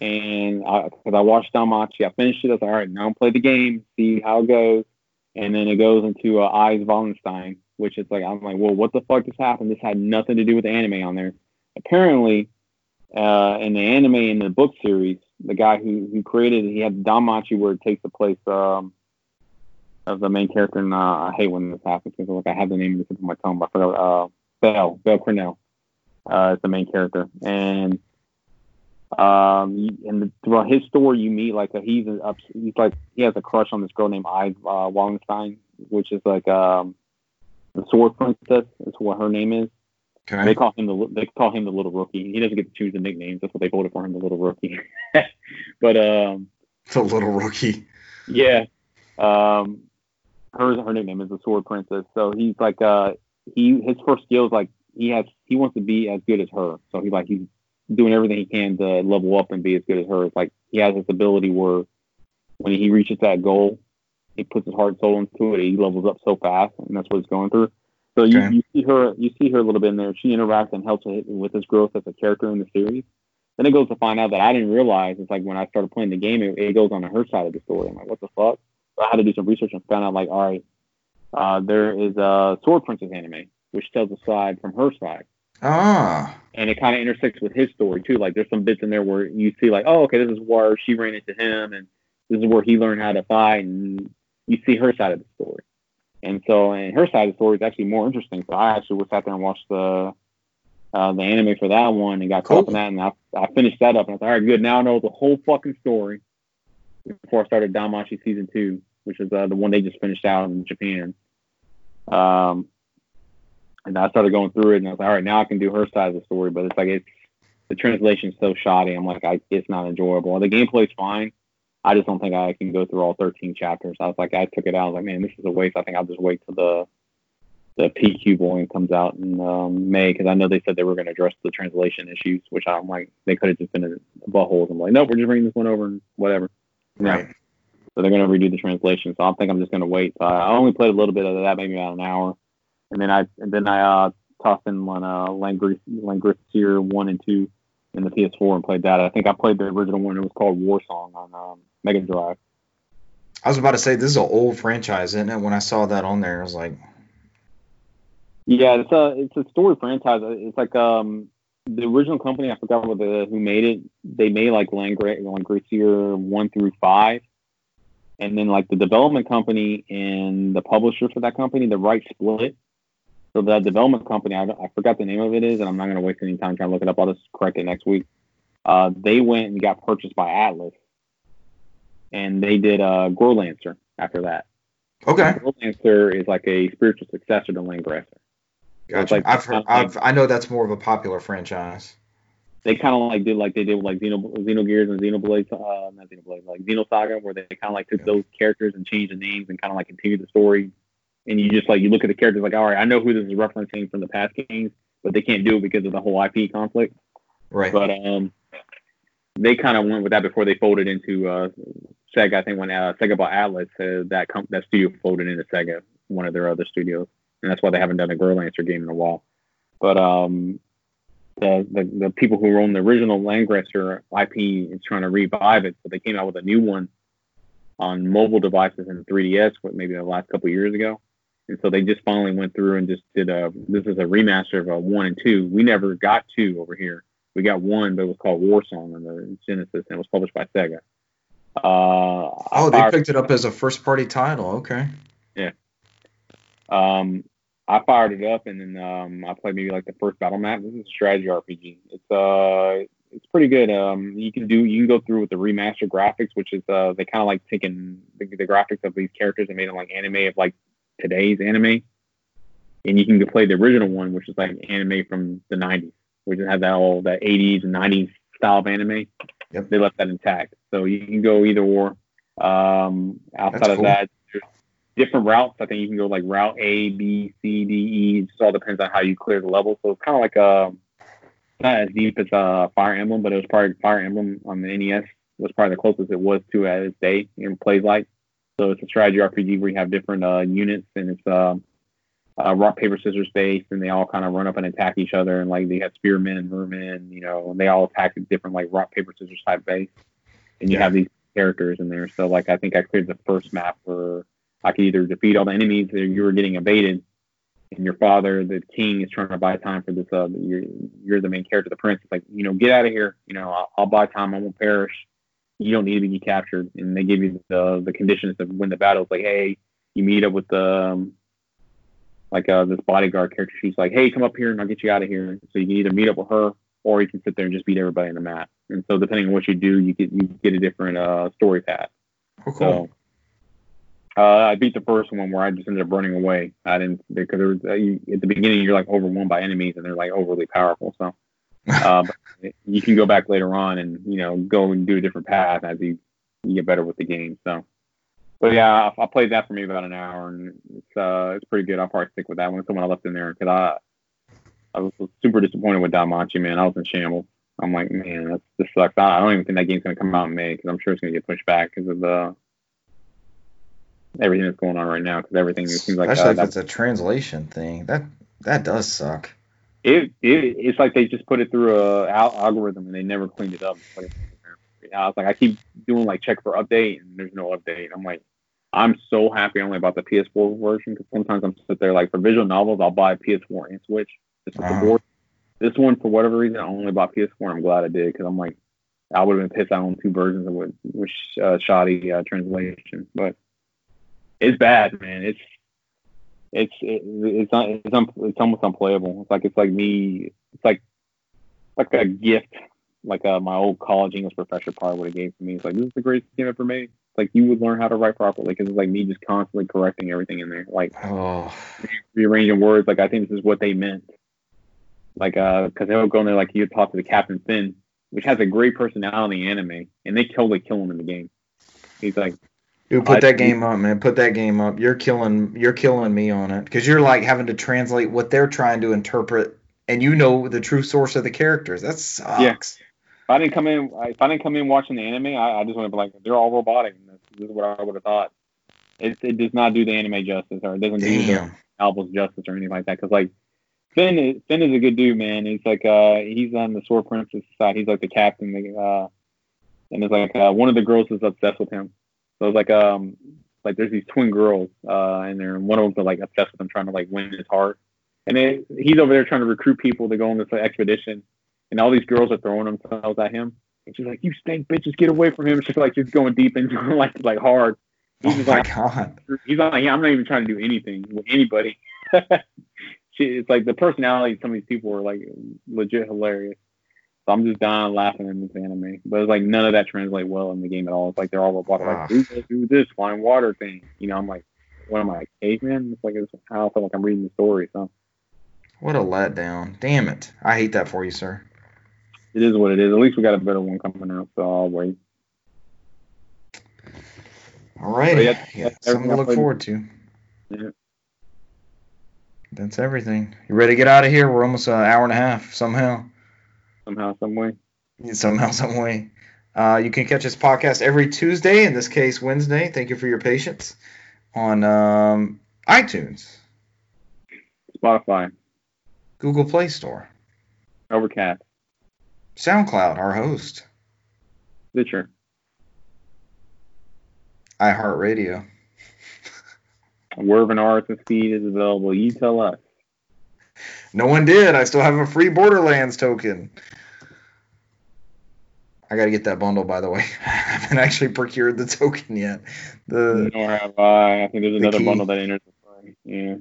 And because I, I watched DanMachi, I finished it. I was like, all right, now I'm play the game, see how it goes. And then it goes into uh, Eyes Wallenstein, which is like, I'm like, well, what the fuck just happened? This had nothing to do with the anime on there. Apparently, uh, in the anime and the book series, the guy who, who created it, he had DanMachi where it takes the place um, of the main character. And uh, I hate when this happens because like, I have the name of the tip of my tongue, but I forgot. Uh, Bell, Bell Cornell, uh, is the main character, and um, and the, throughout his story, you meet like a, he's a, he's like he has a crush on this girl named Ive uh, Wallenstein, which is like um, the Sword Princess is what her name is. Okay. They call him the they call him the Little Rookie. He doesn't get to choose the nicknames. That's what they voted for him, the Little Rookie. But um, the Little Rookie. Yeah. Um, her her nickname is the Sword Princess. So he's like uh. He his first skill is like he has he wants to be as good as her, so he like he's doing everything he can to level up and be as good as her. It's like he has this ability where when he reaches that goal, he puts his heart and soul into it. He levels up so fast, and that's what he's going through. So okay. you, you see her you see her a little bit in there. She interacts and helps with his growth as a character in the series. Then it goes to find out that I didn't realize it's like when I started playing the game, it, it goes on to her side of the story. I'm like, what the fuck? So I had to do some research and found out like, all right. Uh, there is a Sword Princess anime, which tells a side from her side. Ah. And it kind of intersects with his story, too. Like, there's some bits in there where you see, like, oh, okay, this is where she ran into him, and this is where he learned how to fight, and you see her side of the story. And so, and her side of the story is actually more interesting, so I actually was sat there and watched the uh, the anime for that one and got cool. caught in that, and I, I finished that up, and I was like, all right, good, now I know the whole fucking story before I started DanMachi Season two. Which is uh, the one they just finished out in Japan. Um, and I started going through it, and I was like, all right, now I can do her side of the story, but it's like it's, the translation's so shoddy. I'm like, I, it's not enjoyable. The gameplay's fine. I just don't think I can go through all thirteen chapters. I was like, I took it out. I was like, man, this is a waste. I think I'll just wait till the the P Q volume comes out in um, May, because I know they said they were going to address the translation issues, which I'm like, they could have just been a butthole. I'm like, nope, we're just bringing this one over and whatever. Right. Yeah. So they're going to redo the translation. So I think I'm just going to wait. So I only played a little bit of that, maybe about an hour. And then I and then I uh, tossed in on uh, Langrisser one and two in the P S four and played that. I think I played the original one. It was called War Song on um, Mega Drive. I was about to say, this is an old franchise, isn't it? When I saw that on there, I was like... Yeah, it's a, it's a story franchise. It's like... um. The original company, I forgot what the, who made it. They made like Langrisser one through five. And then, like, the development company and the publisher for that company, the rights split. So that development company, I, I forgot the name of it is, and I'm not going to waste any time trying to look it up. I'll just correct it next week. Uh, they went and got purchased by Atlas. And they did uh, Gorlancer. after that. Okay. The Lancer is like a spiritual successor to Langresser. Gotcha. So like I've heard, kind of I've, like, I know that's more of a popular franchise. They kind of like did like they did with like Xeno, Xenogears and Xenoblade, uh, not Xenoblade, like Xenosaga, where they kind of like took yeah. those characters and changed the names and kind of like continued the story. And you just like, you look at the characters like, all right, I know who this is referencing from the past games, but they can't do it because of the whole I P conflict. Right. But um, they kind of went with that before they folded into uh, Sega. I think when uh, Sega bought Atlas, uh, that com- that studio folded into Sega, one of their other studios. And that's why they haven't done a Guerlancer game in a while. But um, the, the the people who own the original Langresser I P is trying to revive it. So they came out with a new one on mobile devices and three D S, what, maybe the last couple of years ago. And so they just finally went through and just did a, this is a remaster of a one and two. We never got two over here. We got one, but it was called War Song on the Genesis, and it was published by Sega. Uh, oh, they picked it up as a first-party title. Okay. Yeah. Um, I fired it up, and then um, I played maybe like the first battle map. This is a strategy R P G. It's uh, it's pretty good. Um, you can do you can go through with the remastered graphics, which is uh, they kind of like taking the, the graphics of these characters and made it like anime of like today's anime. And you can play the original one, which is like anime from the nineties. We just have that all that eighties and nineties style of anime. Yep. They left that intact. So you can go either or. Um, outside That's of cool. that, there's different routes. I think you can go like route A, B, C, D, E. It just all depends on how you clear the level. So it's kind of like a, not as deep as uh, Fire Emblem, but it was probably Fire Emblem on the N E S. It was probably the closest it was to at its day in plays like. So it's a strategy R P G where you have different uh, units, and it's... Uh, Uh, rock, paper, scissors, space, and they all kind of run up and attack each other. And like they have spearmen and mermen, you know, and they all attack at different like rock, paper, scissors type base. And you yeah. have these characters in there. So like I think I cleared the first map where I could either defeat all the enemies, or you were getting invaded, and your father, the king, is trying to buy time for this. Uh, you're, you're the main character, the prince. It's like, you know, get out of here. You know, I'll, I'll buy time. I won't perish. You don't need to be captured. And they give you the the conditions to win the battle. It's like, hey, you meet up with the um, like uh, this bodyguard character, she's like, hey, come up here and I'll get you out of here. So you can either meet up with her, or you can sit there and just beat everybody in the map. And so depending on what you do, you get you get a different uh, story path. Oh, cool. So uh, I beat the first one where I just ended up running away. I didn't, because there was, uh, you, at the beginning you're like overwhelmed by enemies and they're like overly powerful. So uh, but you can go back later on and, you know, go and do a different path as you, you get better with the game. So. But yeah, I, I played that for me about an hour, and it's uh, it's pretty good. I'll probably stick with that one. Someone I left in there because I I was super disappointed with DanMachi, man. I was in shambles. I'm like, man, that's, this sucks. I, I don't even think that game's gonna come out in May because I'm sure it's gonna get pushed back because of the everything that's going on right now. Because everything seems like especially uh, if that, it's a translation thing. That that does suck. It, it it's like they just put it through a al- algorithm and they never cleaned it up. Like, I was like, I keep doing like check for update and there's no update. I'm like, I'm so happy only about the P S four version because sometimes I'm sit there like for visual novels, I'll buy P S four and Switch. Just with uh-huh. the board. This one, for whatever reason, I only bought P S four. I'm glad I did because I'm like, I would have been pissed I own two versions of what which uh, shoddy uh, translation, but it's bad, man. It's it's it, it's not it's, un, it's almost unplayable. It's like it's like me. It's like like a gift. Like uh, my old college English professor probably would have gave to me. It's like, this is the greatest game ever made. It's like, you would learn how to write properly because it's like me just constantly correcting everything in there. Like, oh. rearranging words. Like, I think this is what they meant. Like, because uh, they would go in there, like, you talk to the Captain Finn, which has a great personality in anime, and they totally kill him in the game. He's like, dude, put that game up, man. Put that game up. You're killing, you're killing me on it because you're like having to translate what they're trying to interpret, and you know the true source of the characters. That sucks. Yeah. If I didn't come in, if I didn't come in watching the anime, I, I just would have been like, they're all robotic. And this, this is what I would have thought. It, it does not do the anime justice, or it doesn't Damn. do the novels justice, or anything like that. Because like Finn, is, Finn is a good dude, man. He's like, uh, he's on the Sword Princess side. He's like the captain, uh, and it's like uh, one of the girls is obsessed with him. So it's like, um, like there's these twin girls, uh, in there, and one of them's like obsessed with him, trying to like win his heart. And then he's over there trying to recruit people to go on this expedition. And all these girls are throwing themselves at him. And she's like, you stink, bitches, get away from him. And she's like, she's going deep into him, like, like hard. He's oh, my like, God. He's like, yeah, I'm not even trying to do anything with anybody. she, it's like the personality of some of these people are, like, legit hilarious. So I'm just dying laughing in this anime. But it's like none of that translates well in the game at all. It's like they're all about like, do this, do this flying water thing. You know, I'm like, what am I, a caveman? It's like it's how I feel like I'm reading the story. So what a letdown. Damn it. I hate that for you, sir. It is what it is. At least we got a better one coming out, so I'll wait. All right. So yeah, yeah, something to look forward to. Yeah. That's everything. You ready to get out of here? We're almost an hour and a half somehow. Somehow, some way. Yeah, somehow, some way. Uh, you can catch this podcast every Tuesday, in this case Wednesday. Thank you for your patience. On um, iTunes. Spotify. Google Play Store. Overcast. SoundCloud, our host. Stitcher. iHeartRadio. Wherever an R S S feed is available, you tell us. No one did. I still have a free Borderlands token. I got to get that bundle, by the way. I haven't actually procured the token yet. The, Nor have I. I think there's the another key. Bundle that enters the play. Yeah.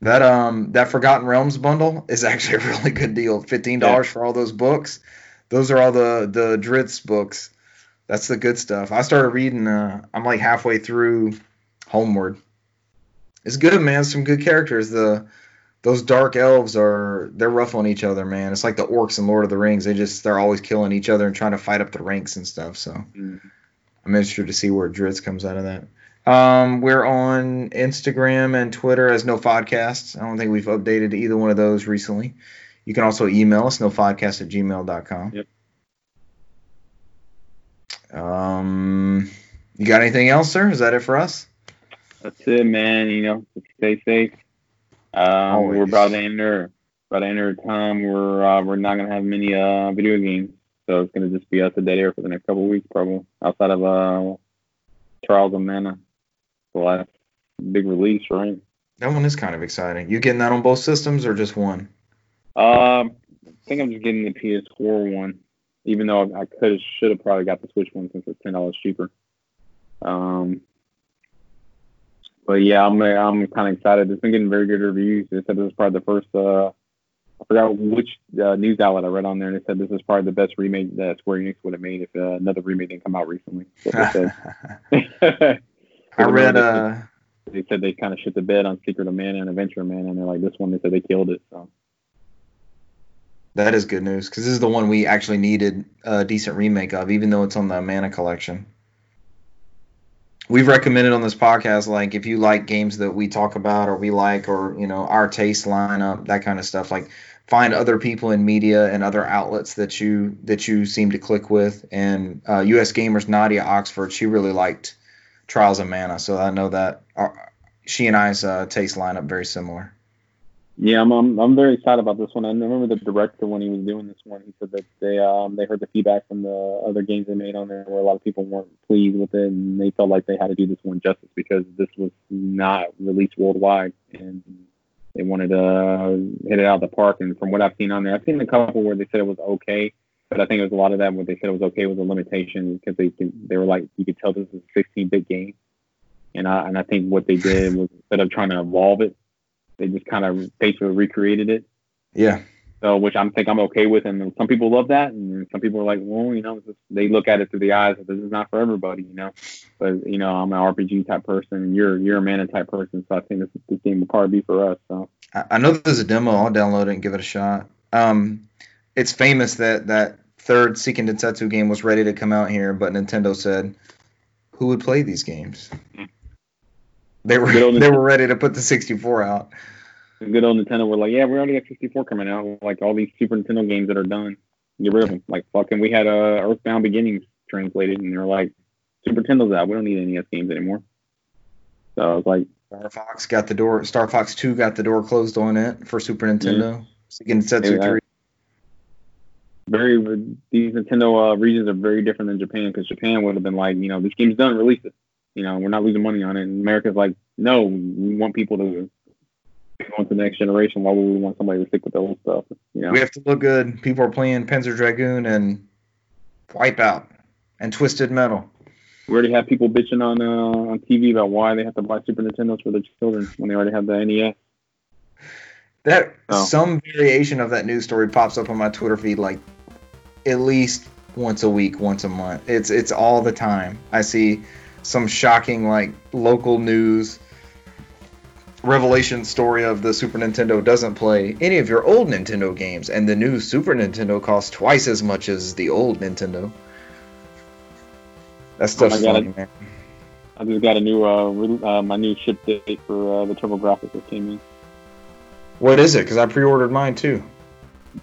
That um that Forgotten Realms bundle is actually a really good deal. Fifteen dollars yeah. for all those books. Those are all the the Dritz books. That's the good stuff. I started reading. Uh, I'm like halfway through Homeward. It's good, man. Some good characters. The those dark elves are they're rough on each other, man. It's like the orcs in Lord of the Rings. They just they're always killing each other and trying to fight up the ranks and stuff. So mm. I'm interested to see where Dritz comes out of that. Um, we're on Instagram and Twitter as NoFodcast. I don't think we've updated either one of those recently. You can also email us, nofodcast at gmail dot com. Yep. Um, you got anything else, sir? Is that it for us? That's it, man. You know, stay safe. Um, we're about to enter, about to enter a time where uh, we're not going to have many uh, video games. So it's going to just be us a dead air for the next couple of weeks, probably, outside of uh, Trials of Mana. The last big release, right? That one is kind of exciting. You getting that on both systems or just one? Uh, I think I'm just getting the P S four one, even though I could have, should have probably got the Switch one since it's ten dollars cheaper. Um, but yeah, I'm I'm kind of excited. It's been getting very good reviews. They said this is probably the first. Uh, I forgot which uh, news outlet I read on there, and they said this is probably the best remake that Square Enix would have made if uh, another remake didn't come out recently. That's what they said. I read. Uh, they said they kind of shit the bed on Secret of Mana and Adventure of Mana, and they're like, this one, they said they killed it. So that is good news, because this is the one we actually needed a decent remake of, even though it's on the Mana collection. We've recommended on this podcast, like, if you like games that we talk about or we like, or, you know, our taste lineup, that kind of stuff, like, find other people in media and other outlets that you that you seem to click with. And uh, U S Gamers Nadia Oxford, she really liked Trials of Mana, so I know that our, she and I's uh, taste line up very similar. Yeah, I'm, I'm I'm very excited about this one. I remember the director when he was doing this one, he said that they um they heard the feedback from the other games they made on there where a lot of people weren't pleased with it, and they felt like they had to do this one justice because this was not released worldwide, and they wanted to uh, hit it out of the park. And from what I've seen on there, I've seen a couple where they said it was okay. But I think it was a lot of that. What they said it was okay was a limitation because they they were like, you could tell this is a sixteen-bit game, and I and I think what they did was instead of trying to evolve it, they just kind of basically recreated it. Yeah. So which I think I'm okay with, and some people love that, and some people are like, well, you know, just, they look at it through the eyes of this is not for everybody, you know. But you know, I'm an R P G type person, and you're you're a mana type person, so I think this this game will probably be for us. So I, I know there's a demo. I'll download it and give it a shot. Um, it's famous that that. Third Seiken Densetsu game was ready to come out here, but Nintendo said, who would play these games? They were they were ready to put the sixty-four out. The good old Nintendo were like, yeah, we already got sixty-four coming out. Like all these Super Nintendo games that are done, get rid of them. Like fucking, we had uh, Earthbound Beginnings translated, and they were like, Super Nintendo's out. We don't need N E S games anymore. So I was like, Star Fox got the door. Star Fox two got the door closed on it for Super Nintendo. Yeah. Seiken Densetsu yeah. three. Very these Nintendo uh, regions are very different than Japan because Japan would have been like, you know, this game's done, release it. You know, we're not losing money on it. And America's like, no, we want people to go into the next generation. Why would we want somebody to stick with the old stuff? You know? We have to look good. People are playing Panzer Dragoon and Wipeout and Twisted Metal. We already have people bitching on uh, on T V about why they have to buy Super Nintendos for their children when they already have the N E S. That oh. Some variation of that news story pops up on my Twitter feed like at least once a week, once a month. It's it's all the time. I see some shocking like local news revelation story of the Super Nintendo doesn't play any of your old Nintendo games, and the new Super Nintendo costs twice as much as the old Nintendo. That stuff's oh funny, man. I just got a new uh, re- uh my new ship date for uh, the TurboGrafx that came in. What is it? Because I pre-ordered mine, too.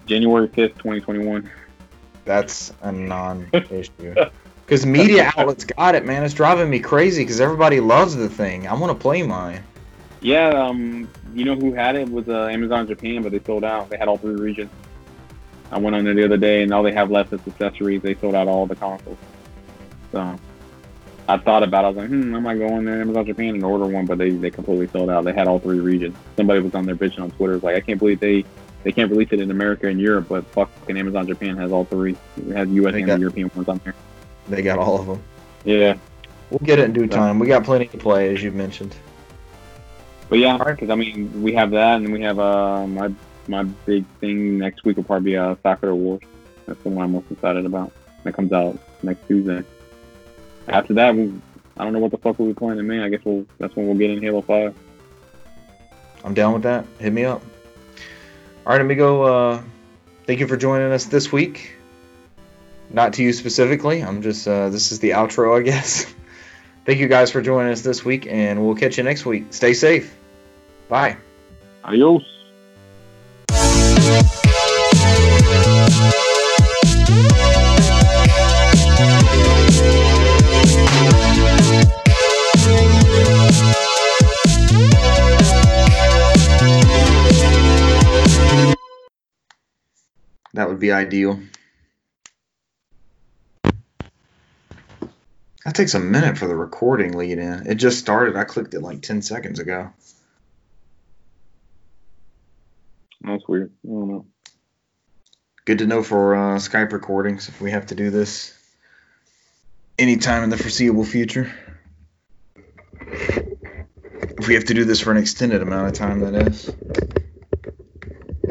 January fifth, twenty twenty-one. That's a non-issue. Because media outlets got it, man. It's driving me crazy because everybody loves the thing. I want to play mine. Yeah, um, you know who had it? It was uh, Amazon Japan, but they sold out. They had all three regions. I went on there the other day, and all they have left is accessories. They sold out all the consoles. So I thought about it. I was like, hmm, I might go on there Amazon Japan and order one, but they, they completely sold out. They had all three regions. Somebody was on their bitching on Twitter. Like, I can't believe they, they can't release it in America and Europe, but fucking Amazon Japan has all three. It has U S and the European ones on there. They got all of them. Yeah. We'll get it in due so, time. We got plenty to play, as you mentioned. But yeah, because, I mean, we have that, and then we have uh, my my big thing next week will probably be uh, Soccer Wars. That's the one I'm most excited about. That comes out next Tuesday. After that, we, I don't know what the fuck we'll be playing in May. I guess we'll, that's when we'll get in Halo five. I'm down with that. Hit me up. All right, amigo. Uh, thank you for joining us this week. Not to you specifically. I'm just, uh, this is the outro, I guess. Thank you guys for joining us this week, and we'll catch you next week. Stay safe. Bye. Adios. That would be ideal. That takes a minute for the recording lead in. It just started. I clicked it like ten seconds ago. That's weird. I don't know. Good to know for uh, Skype recordings if we have to do this anytime in the foreseeable future. If we have to do this for an extended amount of time, that is.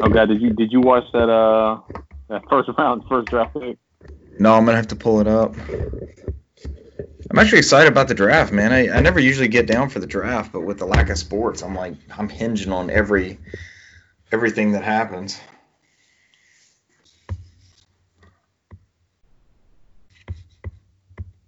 Oh God, did you did you watch that uh that first round first draft pick? No, I'm gonna have to pull it up. I'm actually excited about the draft, man. I, I never usually get down for the draft, but with the lack of sports, I'm like I'm hinging on every everything that happens.